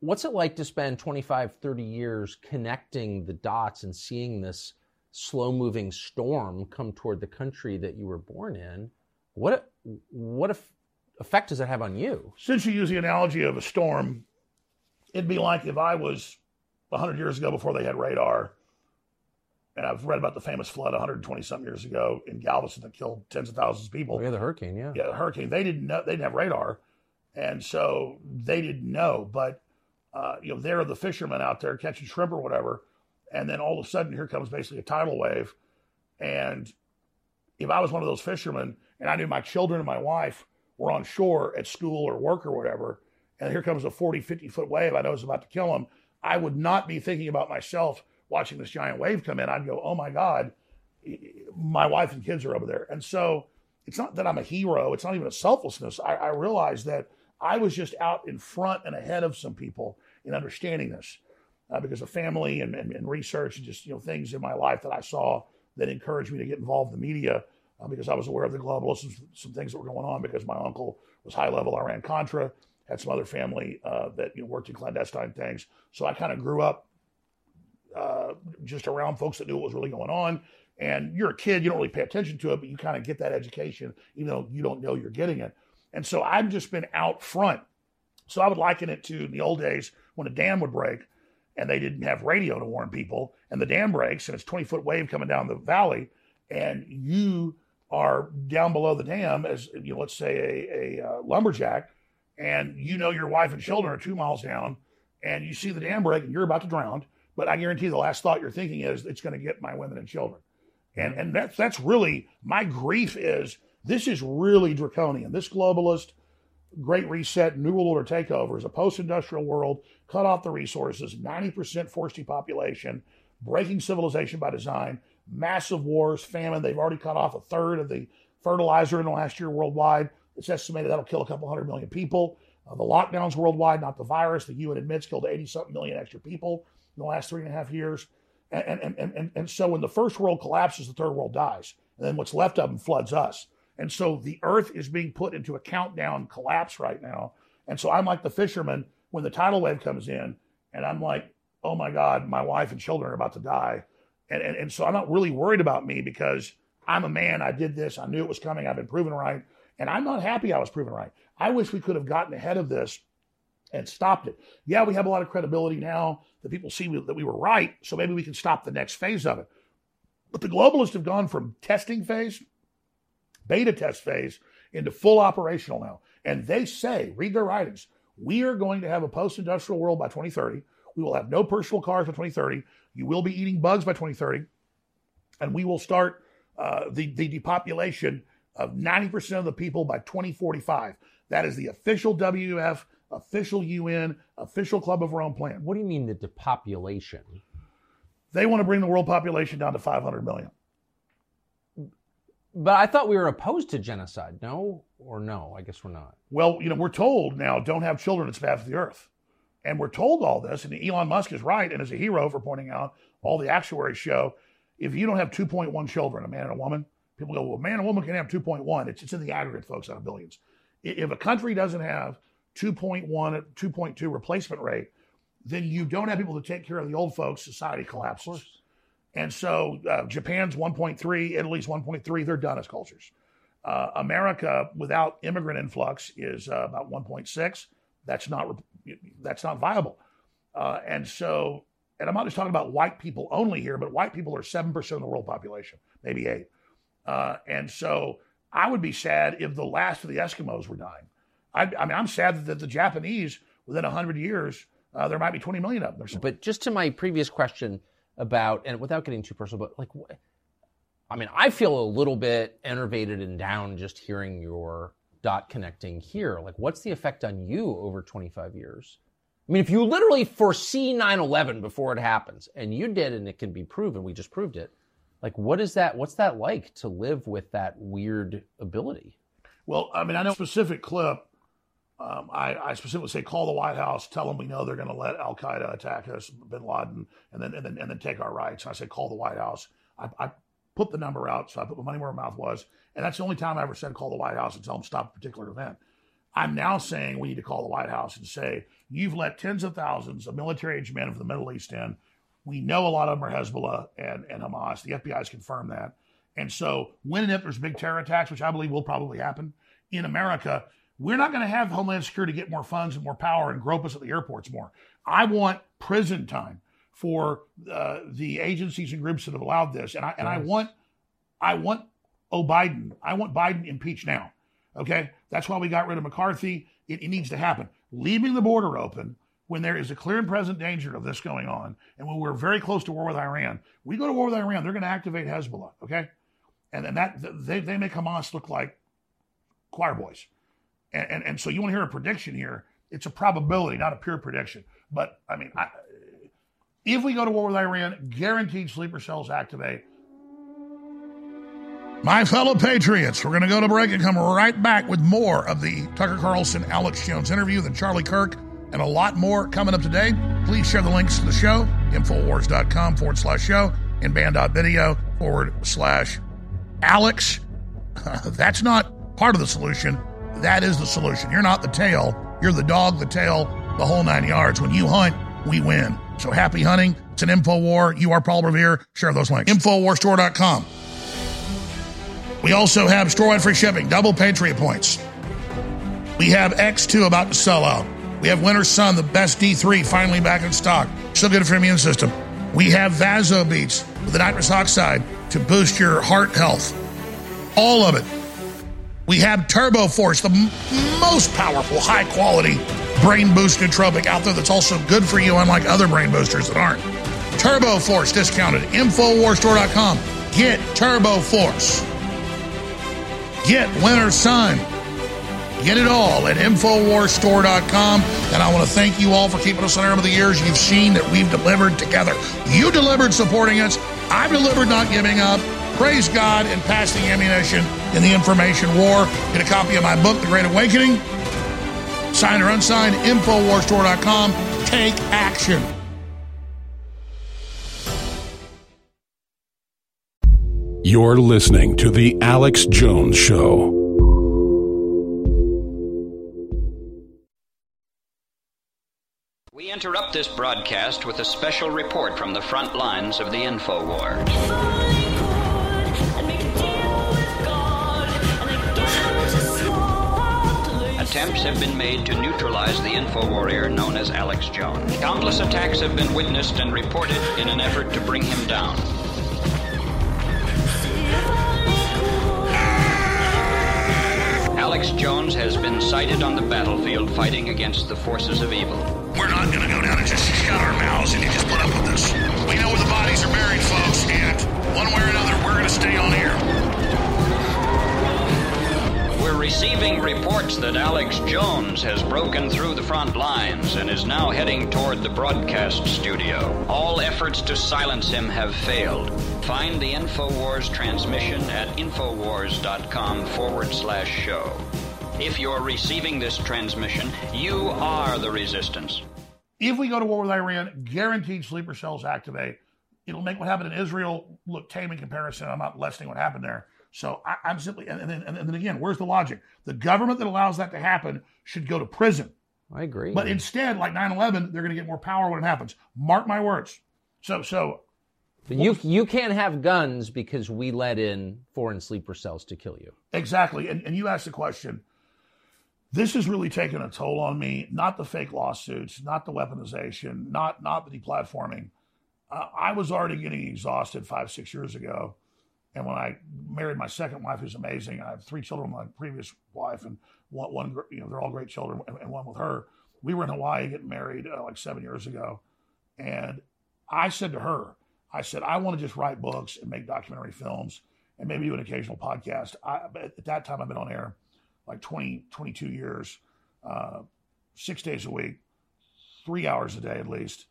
what's it like to spend twenty-five, thirty years connecting the dots and seeing this slow-moving storm come toward the country that you were born in? What what effect does it have on you? Since you use the analogy of a storm, it'd be like if I was one hundred years ago before they had radar, and I've read about the famous flood one hundred twenty-some years ago in Galveston that killed tens of thousands of people. Oh, yeah, the hurricane, yeah. Yeah, the hurricane. They didn't know, they didn't have radar. And so they didn't know, but uh, you know, there are the fishermen out there catching shrimp or whatever, and then all of a sudden here comes basically a tidal wave. And if I was one of those fishermen and I knew my children and my wife were on shore at school or work or whatever, and here comes a forty, fifty foot wave I know is about to kill them, I would not be thinking about myself watching this giant wave come in. I'd go, oh my God, my wife and kids are over there. And so it's not that I'm a hero. It's not even a selflessness. I, I realize that I was just out in front and ahead of some people in understanding this uh, because of family and, and, and research and just, you know, things in my life that I saw that encouraged me to get involved in the media uh, because I was aware of the globalists and some things that were going on because my uncle was high-level Iran-Contra, had some other family uh, that, you know, worked in clandestine things. So I kind of grew up uh, just around folks that knew what was really going on. And you're a kid, you don't really pay attention to it, but you kind of get that education, even though you don't know you're getting it. And so I've just been out front. So I would liken it to the old days when a dam would break and they didn't have radio to warn people, and the dam breaks and it's a twenty foot wave coming down the valley, and you are down below the dam as, you know, let's say a, a uh, lumberjack, and you know your wife and children are two miles down, and you see the dam break and you're about to drown. But I guarantee the last thought you're thinking is, it's going to get my women and children. And and that's, that's really, my grief is, this is really draconian. This globalist, Great Reset, New World Order takeover is a post-industrial world, cut off the resources, ninety percent forced depopulation, breaking civilization by design, massive wars, famine. They've already cut off a third of the fertilizer in the last year worldwide. It's estimated that'll kill a couple hundred million people. Uh, the lockdowns worldwide, not the virus, the U N admits killed eighty-something million extra people in the last three and a half years. And, and, and, and so when the first world collapses, the third world dies. And then what's left of them floods us. And so the earth is being put into a countdown collapse right now. And so I'm like the fisherman when the tidal wave comes in, and I'm like, oh my God, my wife and children are about to die. And, and, and so I'm not really worried about me because I'm a man. I did this. I knew it was coming. I've been proven right. And I'm not happy I was proven right. I wish we could have gotten ahead of this and stopped it. Yeah, we have a lot of credibility now that people see we, that we were right, so maybe we can stop the next phase of it. But the globalists have gone from testing phase, beta test phase, into full operational now. And they say, read their writings, we are going to have a post-industrial world by twenty thirty. We will have no personal cars by twenty thirty. You will be eating bugs by twenty thirty. And we will start uh, the, the depopulation of ninety percent of the people by twenty forty-five. That is the official W F, official U N, official Club of Rome plan. What do you mean the depopulation? They want to bring the world population down to five hundred million. But I thought we were opposed to genocide. No or no? I guess we're not. Well, you know, we're told now, don't have children, it's bad for the earth. And we're told all this, and Elon Musk is right and is a hero for pointing out all the actuaries show, if you don't have two point one children, a man and a woman, people go, well, a man and a woman can have two point one. It's, it's in the aggregate, folks, out of billions. If a country doesn't have two point one, two point two replacement rate, then you don't have people to take care of the old folks, society collapses. And so uh, Japan's one point three, Italy's one point three, they're done as cultures. Uh, America, without immigrant influx, is uh, about one point six. That's not that's not viable. Uh, and so, and I'm not just talking about white people only here, but white people are seven percent of the world population, maybe eight. Uh, and so I would be sad if the last of the Eskimos were dying. I, I mean, I'm sad that the Japanese, within one hundred years, uh, there might be twenty million of them. But just to my previous question about, and without getting too personal, but like, I mean, I feel a little bit enervated and down just hearing your dot connecting here? Like, what's the effect on you over twenty-five years? I mean, if you literally foresee nine eleven before it happens, and you did, and it can be proven, we just proved it, like, what is that, what's that like to live with that weird ability? Well, I mean, I know a specific clip, um, I, I specifically say, call the White House, tell them we know they're going to let Al-Qaeda attack us, bin Laden, and then, and then, and then take our rights. And I say, call the White House. I, I put the number out, so I put my money where my mouth was. And that's the only time I ever said, call the White House and tell them stop a particular event. I'm now saying we need to call the White House and say, you've let tens of thousands of military-aged men from the Middle East in. We know a lot of them are Hezbollah and, and Hamas. The F B I has confirmed that. And so when and if there's big terror attacks, which I believe will probably happen in America, we're not going to have Homeland Security get more funds and more power and grope us at the airports more. I want prison time for uh, the agencies and groups that have allowed this. And I and nice. I want, I want oh, Biden. I want Biden impeached now. Okay, that's why we got rid of McCarthy. It, it needs to happen. Leaving the border open when there is a clear and present danger of this going on, and when we're very close to war with Iran, we go to war with Iran, they're going to activate Hezbollah, okay? And then that they, they make Hamas look like choir boys. And, and and so you want to hear a prediction here? It's a probability, not a pure prediction. But I mean, I, if we go to war with Iran, guaranteed sleeper cells activate. My fellow patriots, we're going to go to break and come right back with more of the Tucker Carlson, Alex Jones interview, the Charlie Kirk, and a lot more coming up today. Please share the links to the show, Infowars.com forward slash show and band.video forward slash Alex. That's not part of the solution. That is the solution. You're not the tail. You're the dog, the tail, the whole nine yards. When you hunt, we win. So happy hunting. It's an InfoWar. You are Paul Revere. Share those links. Infowars Store dot com. We also have store-wide free shipping, double Patriot points. We have X two about to sell out. We have Winter Sun, the best D three, finally back in stock. Still good for your immune system. We have Vaso Beats with the nitrous oxide to boost your heart health. All of it. We have TurboForce, the m- most powerful, high-quality brain boost nootropic out there that's also good for you, unlike other brain boosters that aren't. TurboForce discounted. Infowars Store dot com. Get TurboForce. Get Winter Sun. Get it all at Infowars Store dot com. And I want to thank you all for keeping us on air over the years. You've seen that we've delivered together. You delivered supporting us. I've delivered not giving up. Praise God and pass the ammunition in the information war. Get a copy of my book, The Great Awakening. Signed or unsigned, Infowars Store dot com. Take action. You're listening to The Alex Jones Show. We interrupt this broadcast with a special report from the front lines of the InfoWars. Attempts have been made to neutralize the InfoWarrior known as Alex Jones. Countless attacks have been witnessed and reported in an effort to bring him down. Alex Jones has been sighted on the battlefield fighting against the forces of evil. We're not going to go down and just shut our mouths and you just put up with this. We know where the bodies are buried, folks, and one way or another, we're going to stay on air. We're receiving reports that Alex Jones has broken through the front lines and is now heading toward the broadcast studio. All efforts to silence him have failed. Find the InfoWars transmission at Infowars.com forward slash show. If you're receiving this transmission, you are the resistance. If we go to war with Iran, guaranteed sleeper cells activate. It'll make what happened in Israel look tame in comparison. I'm not lessening what happened there. So I, I'm simply, and, and, and then again, where's the logic? The government that allows that to happen should go to prison. I agree. But instead, like nine eleven, they're going to get more power when it happens. Mark my words. So, so. But you you can't have guns because we let in foreign sleeper cells to kill you. Exactly. And and you asked the question. This has really taken a toll on me. Not the fake lawsuits, not the weaponization, not not the deplatforming. Uh, I was already getting exhausted five, six years ago. And when I married my second wife, who's amazing, I have three children with my previous wife, and one, one you know, they're all great children, and, and one with her. We were in Hawaii getting married uh, like seven years ago. And I said to her, I said, I want to just write books and make documentary films and maybe do an occasional podcast. I, at that time, I've been on air. like twenty, twenty-two years, uh, six days a week, three hours a day at least.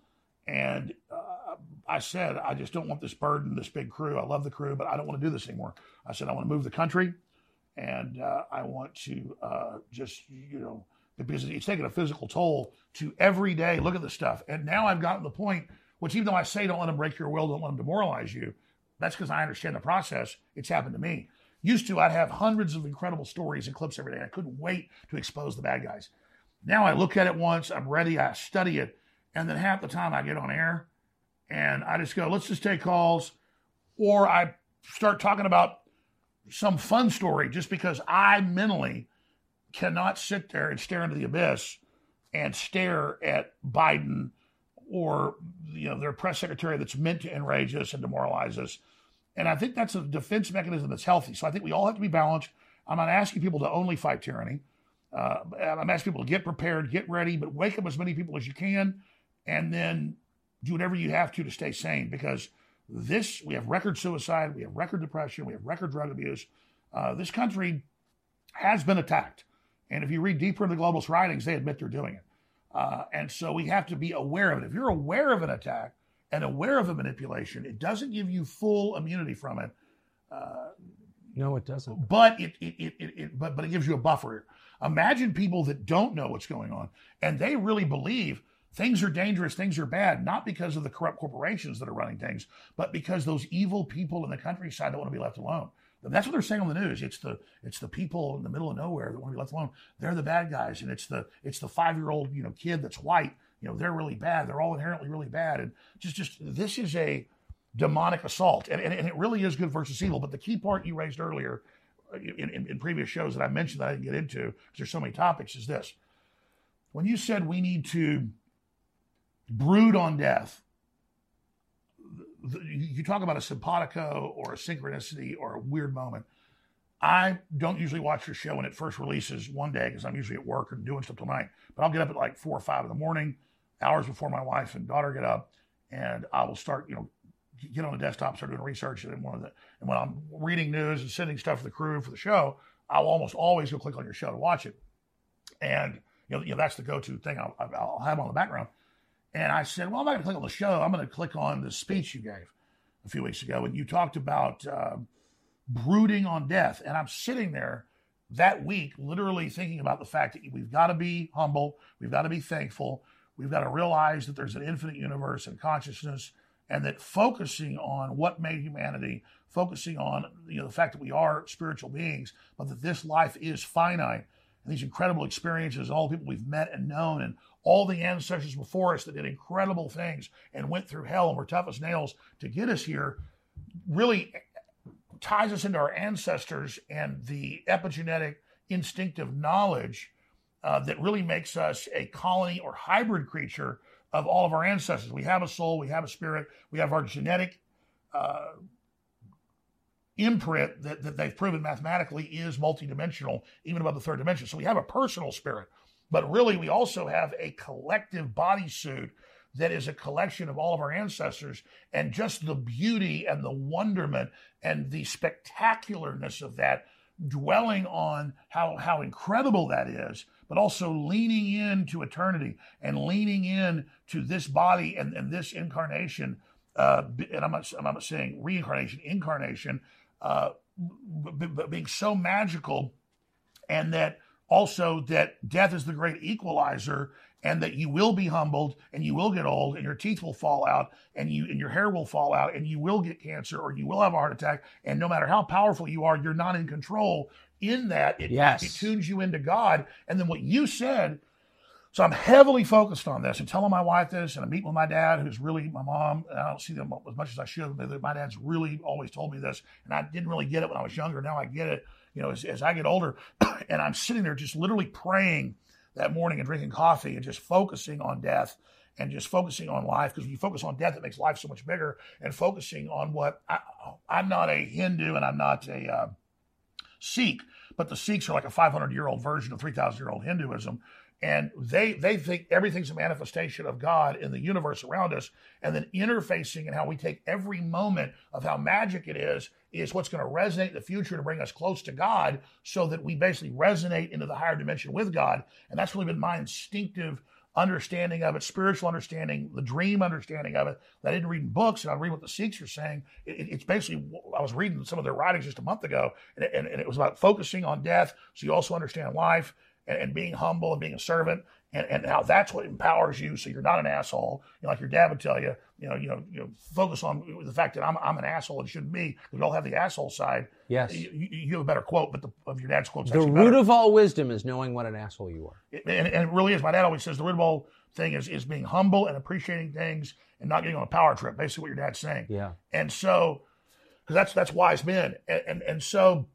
And uh, I said, I just don't want this burden, this big crew. I love the crew, but I don't want to do this anymore. I said, I want to move the country. And uh, I want to uh, just, you know, because it's taken a physical toll to every day. Look at this stuff. And now I've gotten to the point, which even though I say don't let them break your will, don't let them demoralize you, that's because I understand the process. It's happened to me. Used to, I'd have hundreds of incredible stories and clips every day. I couldn't wait to expose the bad guys. Now I look at it once, I'm ready, I study it, and then half the time I get on air and I just go, let's just take calls. Or I start talking about some fun story just because I mentally cannot sit there and stare into the abyss and stare at Biden or, you know, their press secretary that's meant to enrage us and demoralize us. And I think that's a defense mechanism that's healthy. So I think we all have to be balanced. I'm not asking people to only fight tyranny. Uh, I'm asking people to get prepared, get ready, but wake up as many people as you can and then do whatever you have to to stay sane, because this, we have record suicide, we have record depression, we have record drug abuse. Uh, this country has been attacked. And if you read deeper into the globalist writings, they admit they're doing it. Uh, and so we have to be aware of it. If you're aware of an attack and aware of a manipulation, it doesn't give you full immunity from it. Uh, no, it doesn't. But it, it, it, it, it, but, but it gives you a buffer. Imagine people that don't know what's going on and they really believe things are dangerous, things are bad, not because of the corrupt corporations that are running things, but because those evil people in the countryside don't want to be left alone. And that's what they're saying on the news. It's the it's the people in the middle of nowhere that want to be left alone. They're the bad guys, and it's the it's the five-year-old you know kid that's white. You know they're really bad. They're all inherently really bad, and just just this is a demonic assault, and and, and it really is good versus evil. But the key part you raised earlier, in, in, in previous shows that I mentioned that I didn't get into because there's so many topics, is this: when you said we need to brood on death, you talk about a simpatico or a synchronicity or a weird moment. I don't usually watch your show when it first releases one day because I'm usually at work and doing stuff till night, but I'll get up at like four or five in the morning, hours before my wife and daughter get up, and I will start, you know, get on the desktop, start doing research, and one of the, and when I'm reading news and sending stuff to the crew for the show, I'll almost always go click on your show to watch it. And, you know, you know that's the go-to thing I'll, I'll have on the background. And I said, well, I'm not going to click on the show. I'm going to click on the speech you gave a few weeks ago. And you talked about uh, brooding on death. And I'm sitting there that week literally thinking about the fact that we've got to be humble. We've got to be thankful. We've got to realize that there's an infinite universe and consciousness, and that focusing on what made humanity, focusing on you know the fact that we are spiritual beings, but that this life is finite. And these incredible experiences, all the people we've met and known, and all the ancestors before us that did incredible things and went through hell and were tough as nails to get us here, really ties us into our ancestors and the epigenetic instinctive knowledge uh, that really makes us a colony or hybrid creature of all of our ancestors. We have a soul, we have a spirit, we have our genetic uh, imprint that, that they've proven mathematically is multidimensional, even above the third dimension. So we have a personal spirit. But really, we also have a collective bodysuit that is a collection of all of our ancestors, and just the beauty and the wonderment and the spectacularness of that, dwelling on how, how incredible that is, but also leaning into eternity and leaning in to this body and, and this incarnation. Uh, and I'm not, I'm not saying reincarnation, incarnation, uh, but being so magical, and that also that death is the great equalizer, and that you will be humbled and you will get old and your teeth will fall out and you and your hair will fall out and you will get cancer or you will have a heart attack. And no matter how powerful you are, you're not in control in that. It, yes. It tunes you into God. And then what you said, so I'm heavily focused on this and telling my wife this, and I meet with my dad, who's really my mom. And I don't see them as much as I should. But my dad's really always told me this, and I didn't really get it when I was younger. Now I get it. You know, as, as I get older, and I'm sitting there just literally praying that morning and drinking coffee and just focusing on death and just focusing on life. Because when you focus on death, it makes life so much bigger. And focusing on what I, I'm not a Hindu and I'm not a uh, Sikh, But the Sikhs are like a five hundred year old version of three thousand year old Hinduism. And they they think everything's a manifestation of God in the universe around us. And then interfacing and how we take every moment of how magic it is, is what's going to resonate in the future to bring us close to God, so that we basically resonate into the higher dimension with God. And that's really been my instinctive understanding of it, spiritual understanding, the dream understanding of it. I didn't read in books, and I read what the Sikhs are saying. It, it's basically, I was reading some of their writings just a month ago, and, and, and it was about focusing on death, so you also understand life, and, and being humble and being a servant, and, and how that's what empowers you, so you're not an asshole. You know, like your dad would tell you, you know, you know, you know, focus on the fact that I'm I'm an asshole and shouldn't be. We all have the asshole side. Yes. You, you have a better quote, but the, of your dad's quote's actually better. The root of all wisdom is knowing what an asshole you are. It, and, and it really is. My dad always says the root of all thing is is being humble and appreciating things and not getting on a power trip. Basically, what your dad's saying. Yeah. And so, because that's that's wise men, and and, and so.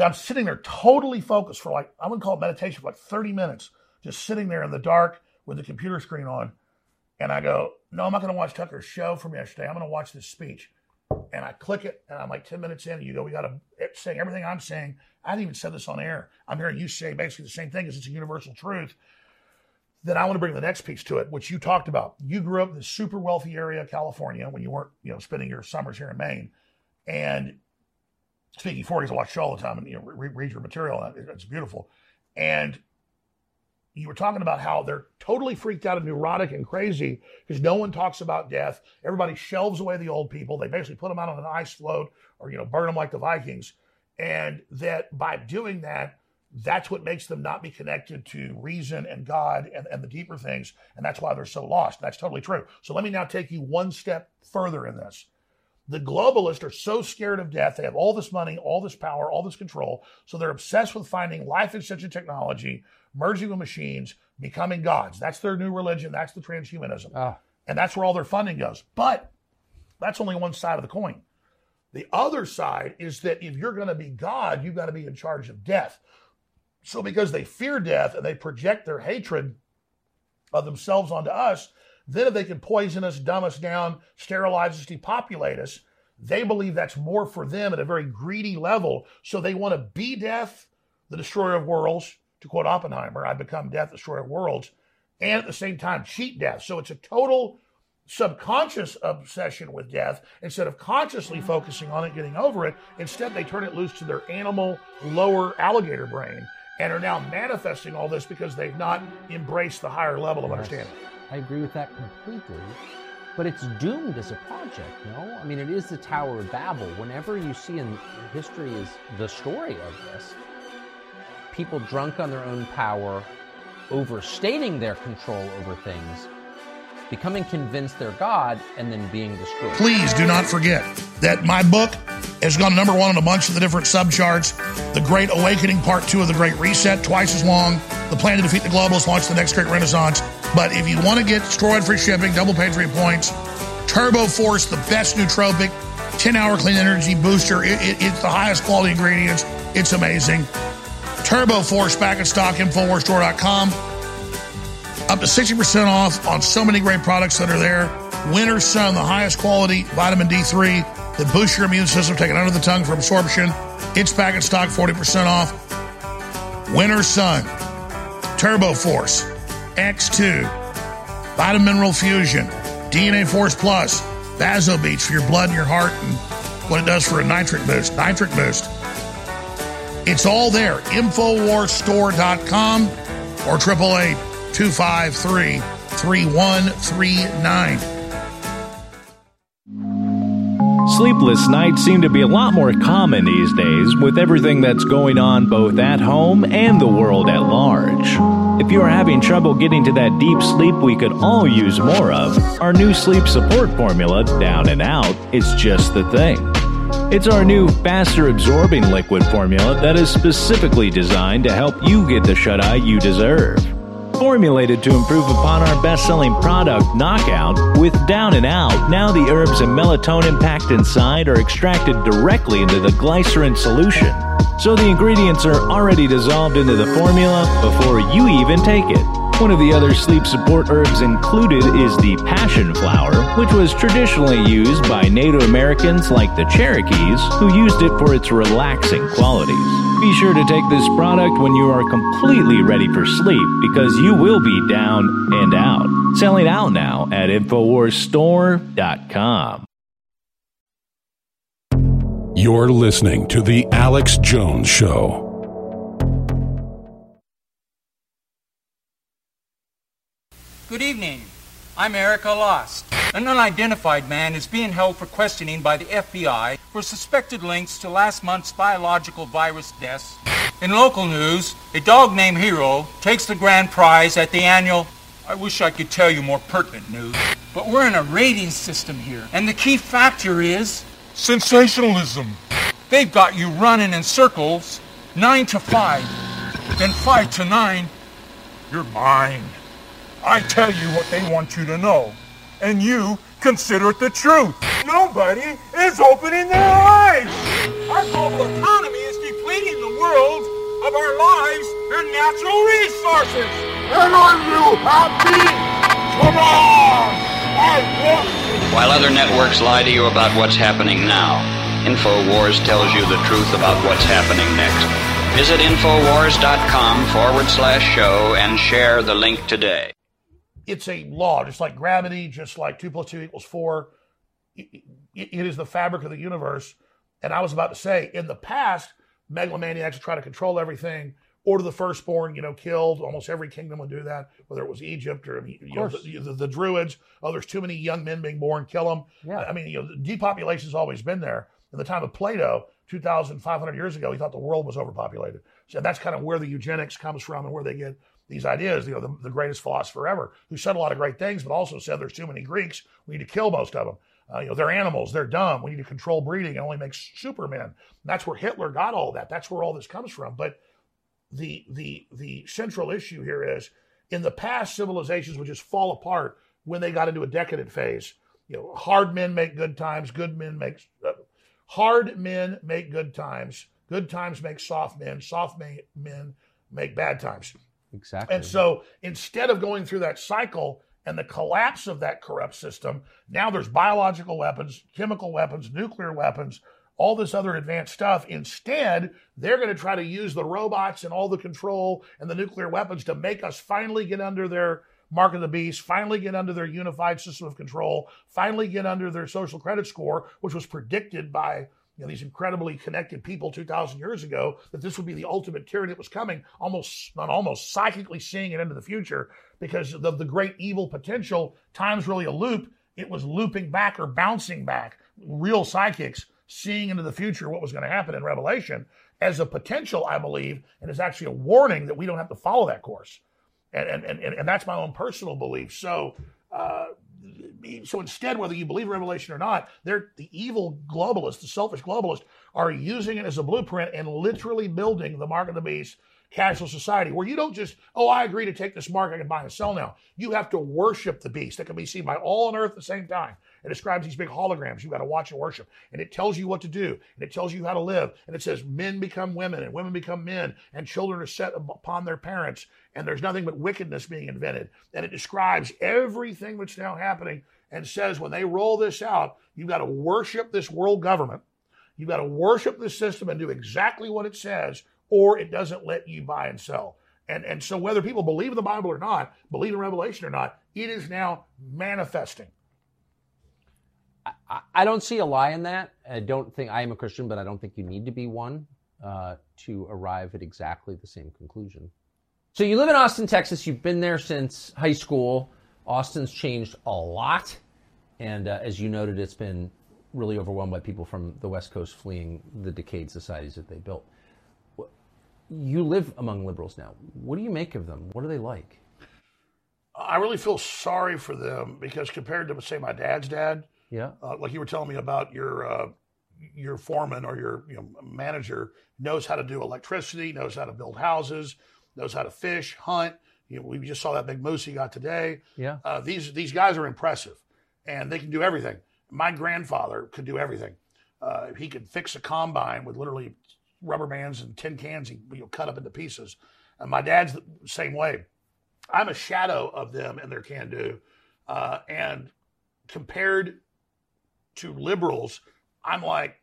I'm sitting there totally focused for like, I wouldn't call it meditation, for like thirty minutes, just sitting there in the dark with the computer screen on. And I go, no, I'm not going to watch Tucker's show from yesterday. I'm going to watch this speech. And I click it, and I'm like ten minutes in, and you go, we got to say everything I'm saying. I haven't even said this on air. I'm hearing you say basically the same thing, because it's a universal truth. Then I want to bring the next piece to it, which you talked about. You grew up in this super wealthy area of California when you weren't, you know, spending your summers here in Maine. And speaking for you, I watch you all the time, and you know, re- read your material. And it's beautiful. And you were talking about how they're totally freaked out and neurotic and crazy because no one talks about death. Everybody shelves away the old people. They basically put them out on an ice float, or you know, burn them like the Vikings. And that by doing that, that's what makes them not be connected to reason and God and, and the deeper things. And that's why they're so lost. That's totally true. So let me now take you one step further in this. The globalists are so scared of death. They have all this money, all this power, all this control. So they're obsessed with finding life extension technology, merging with machines, becoming gods. That's their new religion. That's the transhumanism. Ah. And that's where all their funding goes. But that's only one side of the coin. The other side is that if you're going to be God, you've got to be in charge of death. So because they fear death and they project their hatred of themselves onto us, then if they can poison us, dumb us down, sterilize us, depopulate us, they believe that's more for them at a very greedy level. So they want to be death, the destroyer of worlds, to quote Oppenheimer, I become death, destroyer of worlds, and at the same time cheat death. So it's a total subconscious obsession with death. Instead of consciously focusing on it, getting over it, instead they turn it loose to their animal, lower alligator brain, and are now manifesting all this because they've not embraced the higher level of understanding. I agree with that completely, but it's doomed as a project, no? I mean, it is the Tower of Babel. Whenever you see in history is the story of this, people drunk on their own power, overstating their control over things, becoming convinced they're God, and then being destroyed. Please do not forget that my book has gone number one on a bunch of the different subcharts. The Great Awakening, Part Two of The Great Reset, twice as long. The Plan to Defeat the Globalists, Launch the Next Great Renaissance. But if you want to get destroyed for shipping, double Patriot points, TurboForce, the best nootropic, ten hour clean energy booster. It, it, it's the highest quality ingredients. It's amazing. TurboForce, back in stock, Infowars Store dot com. Up to sixty percent off on so many great products that are there. Winter Sun, the highest quality vitamin D three that boosts your immune system, taken under the tongue for absorption. It's back in stock, forty percent off. Winter Sun, TurboForce, X two, Vitamin Mineral Fusion, D N A Force Plus, VasoBeats for your blood and your heart and what it does for a nitric boost. Nitric boost. It's all there. Infowars Store dot com or eight eight eight, two five three, three one three nine. Sleepless nights seem to be a lot more common these days with everything that's going on both at home and the world at large. If you are having trouble getting to that deep sleep we could all use more of, our new sleep support formula, Down and Out, is just the thing. It's our new faster absorbing liquid formula that is specifically designed to help you get the shut-eye you deserve. Formulated to improve upon our best-selling product, Knockout, with Down and Out, now the herbs and melatonin packed inside are extracted directly into the glycerin solution. So the ingredients are already dissolved into the formula before you even take it. One of the other sleep support herbs included is the passion flower, which was traditionally used by Native Americans like the Cherokees, who used it for its relaxing qualities. Be sure to take this product when you are completely ready for sleep, because you will be down and out. Selling out now at Infowars Store dot com. You're listening to The Alex Jones Show. Good evening. I'm Erica Lost. An unidentified man is being held for questioning by the F B I for suspected links to last month's biological virus deaths. In local news, a dog named Hero takes the grand prize at the annual... I wish I could tell you more pertinent news, but we're in a rating system here, and the key factor is sensationalism. They've got you running in circles, nine to five, then five to nine, you're mine. I tell you what they want you to know, and you consider it the truth. Nobody is opening their eyes. Our global economy is depleting the world of our lives and natural resources. And are you happy? Come on! I want you. While other networks lie to you about what's happening now, InfoWars tells you the truth about what's happening next. Visit Infowars.com forward slash show and share the link today. It's a law, just like gravity, just like two plus two equals four. It, it, it is the fabric of the universe. And I was about to say, in the past, megalomaniacs would try to control everything. Order the firstborn, you know, killed. Almost every kingdom would do that, whether it was Egypt or you know, the, the, the Druids. Oh, there's too many young men being born, kill them. Yeah. I mean, you know, depopulation's always been there. In the time of Plato, two thousand five hundred years ago, he thought the world was overpopulated. So that's kind of where the eugenics comes from and where they get these ideas, you know, the, the greatest philosopher ever, who said a lot of great things, but also said there's too many Greeks. We need to kill most of them. Uh, you know, they're animals. They're dumb. We need to control breeding and only make supermen. And that's where Hitler got all that. That's where all this comes from. But the the the central issue here is, in the past, civilizations would just fall apart when they got into a decadent phase. You know, hard men make good times. Good men make uh, hard men make good times. Good times make soft men. Soft may, men make bad times. Exactly. And so instead of going through that cycle and the collapse of that corrupt system, now there's biological weapons, chemical weapons, nuclear weapons, all this other advanced stuff. Instead, they're going to try to use the robots and all the control and the nuclear weapons to make us finally get under their mark of the beast, finally get under their unified system of control, finally get under their social credit score, which was predicted by you know, these incredibly connected people two thousand years ago, that this would be the ultimate tyranny that was coming, almost, not almost, psychically seeing it into the future, because of the great evil potential. Time's really a loop. It was looping back or bouncing back. Real psychics seeing into the future what was going to happen in Revelation as a potential, I believe, and is actually a warning that we don't have to follow that course. And and and, and that's my own personal belief. So, uh, So instead, whether you believe Revelation or not, they're the evil globalists, the selfish globalists, are using it as a blueprint and literally building the mark of the beast, cashless society, where you don't just, oh, I agree to take this mark, I can buy and sell now. You have to worship the beast that can be seen by all on earth at the same time. It describes these big holograms you've got to watch and worship, and it tells you what to do, and it tells you how to live, and it says men become women, and women become men, and children are set upon their parents, and there's nothing but wickedness being invented. And it describes everything that's now happening and says when they roll this out, you've got to worship this world government, you've got to worship this system and do exactly what it says, or it doesn't let you buy and sell. And, and so whether people believe in the Bible or not, believe in Revelation or not, it is now manifesting. I, I don't see a lie in that. I don't think I am a Christian, but I don't think you need to be one uh, to arrive at exactly the same conclusion. So you live in Austin, Texas. You've been there since high school. Austin's changed a lot. And uh, as you noted, it's been really overwhelmed by people from the West Coast fleeing the decayed societies that they built. You live among liberals now. What do you make of them? What are they like? I really feel sorry for them because compared to, say, my dad's dad, yeah, uh, like you were telling me about your uh, your foreman or your you know, manager knows how to do electricity, knows how to build houses, knows how to fish, hunt. You know, we just saw that big moose he got today. Yeah, uh, these these guys are impressive, and they can do everything. My grandfather could do everything. Uh, he could fix a combine with literally rubber bands and tin cans. He you know, cut up into pieces. And my dad's the same way. I'm a shadow of them and their can-do. Uh, and compared to liberals, I'm like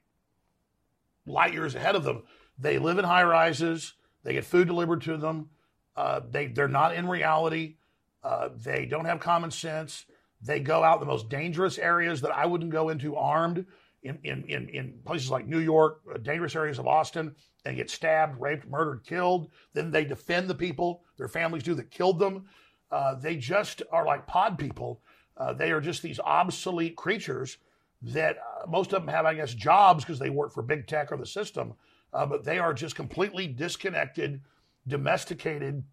light years ahead of them. They live in high rises. They get food delivered to them. Uh, they, they're not in reality. Uh, they don't have common sense. They go out the most dangerous areas that I wouldn't go into armed, in in, in, in places like New York, uh, dangerous areas of Austin, and get stabbed, raped, murdered, killed. Then they defend the people, their families do, that killed them. Uh, they just are like pod people. Uh, they are just these obsolete creatures that uh, most of them have, I guess, jobs because they work for big tech or the system. Uh, but they are just completely disconnected, domesticated,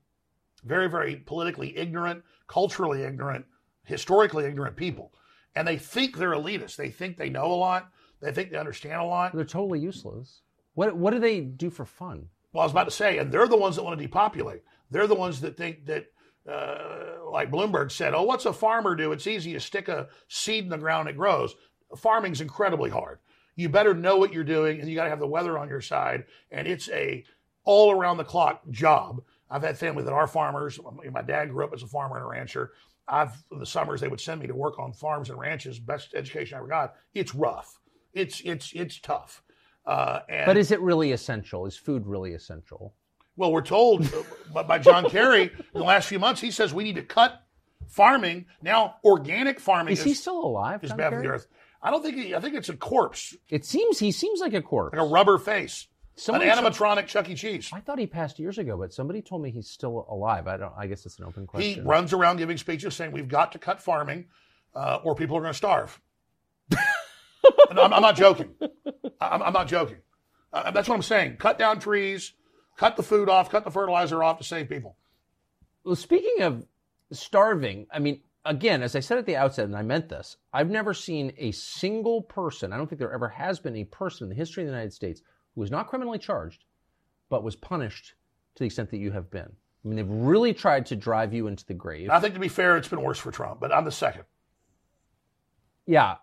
very, very politically ignorant, culturally ignorant, historically ignorant people. And they think they're elitist. They think they know a lot. They think they understand a lot. They're totally useless. What what do they do for fun? Well, I was about to say, and they're the ones that want to depopulate. They're the ones that think that, uh, like Bloomberg said, oh, what's a farmer do? It's easy. You stick a seed in the ground and it grows. Farming's incredibly hard. You better know what you're doing, and you got to have the weather on your side. And it's a all around the clock job. I've had family that are farmers. My dad grew up as a farmer and a rancher. I've, in the summers, they would send me to work on farms and ranches, best education I ever got. It's rough. It's it's it's tough. Uh, and, but is it really essential? Is food really essential? Well, we're told by John Kerry in the last few months, he says we need to cut farming. Now, organic farming is, is he still alive? Is John bad Kerry? For the earth. I don't think he, I think it's a corpse. It seems, he seems like a corpse. Like a rubber face. Somebody an animatronic said, Chuck E. Cheese. I thought he passed years ago, but somebody told me he's still alive. I don't. I guess it's an open question. He runs around giving speeches saying we've got to cut farming, uh, or people are going to starve. And I'm, I'm not joking. I'm, I'm not joking. Uh, that's what I'm saying. Cut down trees, cut the food off, cut the fertilizer off to save people. Well, speaking of starving, I mean, again, as I said at the outset, and I meant this, I've never seen a single person, I don't think there ever has been a person in the history of the United States who was not criminally charged, but was punished to the extent that you have been. I mean, they've really tried to drive you into the grave. I think, to be fair, it's been worse for Trump, but I'm the second. Yeah,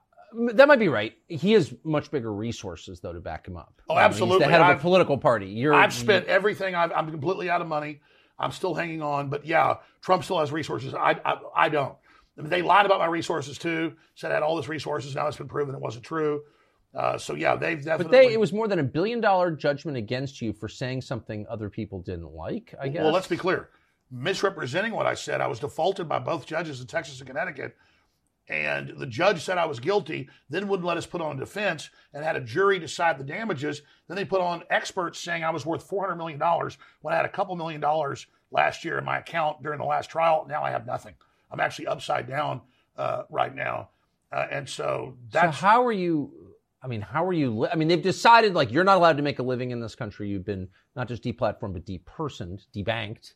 that might be right. He has much bigger resources, though, to back him up. Oh, absolutely. I mean, he's the head of I've, a political party. You're, I've spent you're, everything. I've, I'm completely out of money. I'm still hanging on. But, yeah, Trump still has resources. I, I, I don't. I mean, they lied about my resources, too, said I had all this resources. Now it's been proven it wasn't true. Uh, so, yeah, they've definitely... But they, it was more than a billion dollar judgment against you for saying something other people didn't like, I guess. Well, let's be clear. Misrepresenting what I said, I was defaulted by both judges in Texas and Connecticut, and the judge said I was guilty, then wouldn't let us put on a defense, and had a jury decide the damages. Then they put on experts saying I was worth four hundred million dollars when I had a couple million dollars last year in my account during the last trial. Now I have nothing. I'm actually upside down uh, right now. Uh, and so that's... So how are you... I mean, how are you? Li- I mean, they've decided like you're not allowed to make a living in this country. You've been not just deplatformed, but depersoned, debanked.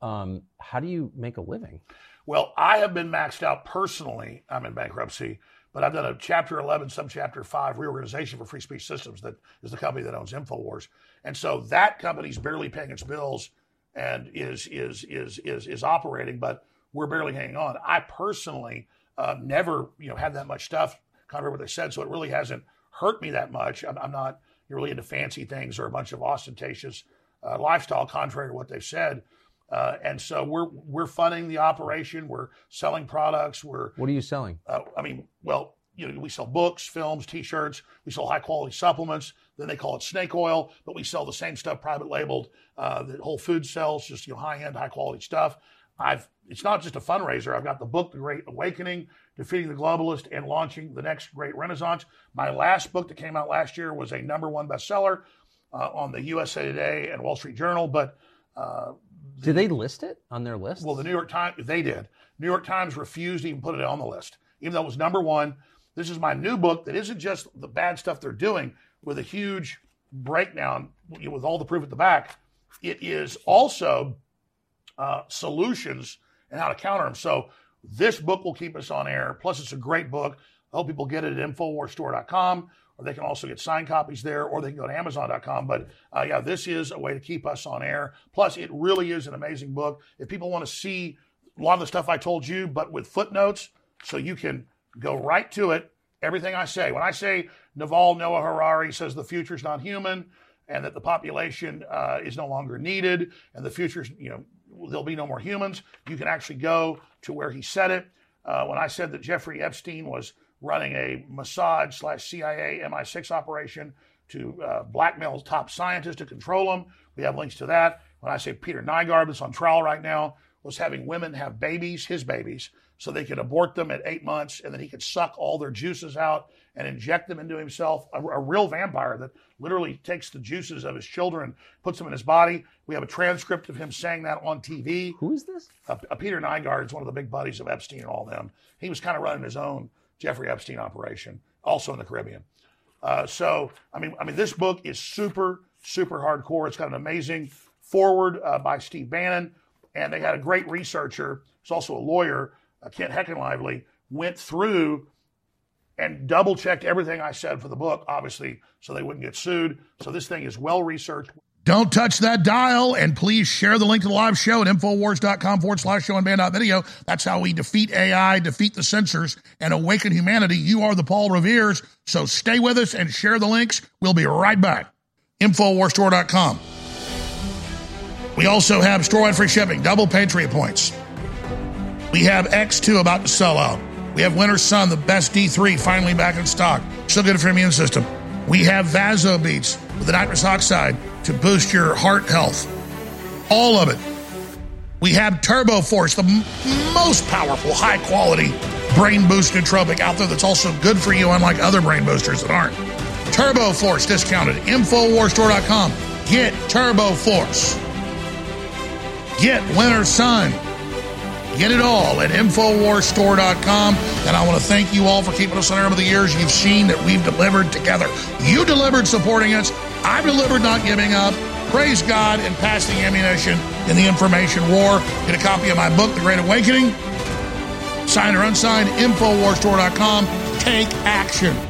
Um, how do you make a living? Well, I have been maxed out personally. I'm in bankruptcy, but I've done a Chapter eleven, Subchapter five reorganization for Free Speech Systems, that is the company that owns InfoWars, and so that company's barely paying its bills and is is is is is operating, but we're barely hanging on. I personally uh, never, you know, had that much stuff. Contrary to what they said, so it really hasn't hurt me that much. I'm, I'm not really into fancy things or a bunch of ostentatious uh, lifestyle, contrary to what they've said. Uh, and so we're we're funding the operation. We're selling products. We're what are you selling? Uh, I mean, well, you know, we sell books, films, T-shirts. We sell high quality supplements. Then they call it snake oil, but we sell the same stuff private labeled uh, that Whole Foods sells. Just you know, high end, high quality stuff. I've, it's not just a fundraiser. I've got the book, The Great Awakening, Defeating the Globalist, and Launching the Next Great Renaissance. My last book that came out last year was a number one bestseller uh, on the U S A Today and Wall Street Journal. But uh, the, did they list it on their list? Well, the New York Times, they did. New York Times refused to even put it on the list, even though it was number one. This is my new book that isn't just the bad stuff they're doing with a huge breakdown with all the proof at the back. It is also... Uh, solutions and how to counter them. So this book will keep us on air. Plus, it's a great book. I hope people get it at Infowars Store dot com, or they can also get signed copies there, or they can go to Amazon dot com. But uh, yeah, this is a way to keep us on air. Plus, it really is an amazing book. If people want to see a lot of the stuff I told you, but with footnotes, so you can go right to it, everything I say. When I say Yuval Noah Harari says the future's not human, and that the population uh, is no longer needed, and the future's, you know, there'll be no more humans. You can actually go to where he said it. Uh, when I said that Jeffrey Epstein was running a Mossad slash C I A M I six operation to uh, blackmail top scientists to control them, we have links to that. When I say Peter Nygaard, that's on trial right now, was having women have babies, his babies, so they could abort them at eight months, and then he could suck all their juices out and inject them into himself, a, a real vampire that literally takes the juices of his children, puts them in his body. We have a transcript of him saying that on T V. Who is this? Uh, uh, Peter Nygaard is one of the big buddies of Epstein and all them. He was kind of running his own Jeffrey Epstein operation, also in the Caribbean. Uh, so, I mean, I mean, this book is super, super hardcore. It's got an amazing foreword uh, by Steve Bannon, and they had a great researcher, who's also a lawyer, Uh, Kent Heckenlively, went through and double-checked everything I said for the book, obviously, so they wouldn't get sued. So this thing is well-researched. Don't touch that dial, and please share the link to the live show at Infowars.com forward slash show and band.video. That's how we defeat A I, defeat the censors, and awaken humanity. You are the Paul Revere's, so stay with us and share the links. We'll be right back. Infowars Store dot com. We also have store and free shipping, double Patriot points. We have X two about to sell out. We have Winter Sun, the best D three, finally back in stock. So good for your immune system. We have Vaso Beats with the nitrous oxide to boost your heart health. All of it. We have TurboForce, the m- most powerful, high-quality brain boost nootropic out there that's also good for you, unlike other brain boosters that aren't. TurboForce discounted. Infowars Store dot com. Get TurboForce. Get Winter Sun. Get it all at Infowars Store dot com. And I want to thank you all for keeping us on air over the years. You've seen that we've delivered together. You delivered supporting us. I've delivered not giving up. Praise God and pass the ammunition in the information war. Get a copy of my book, The Great Awakening. Signed or unsigned, Infowars Store dot com. Take action.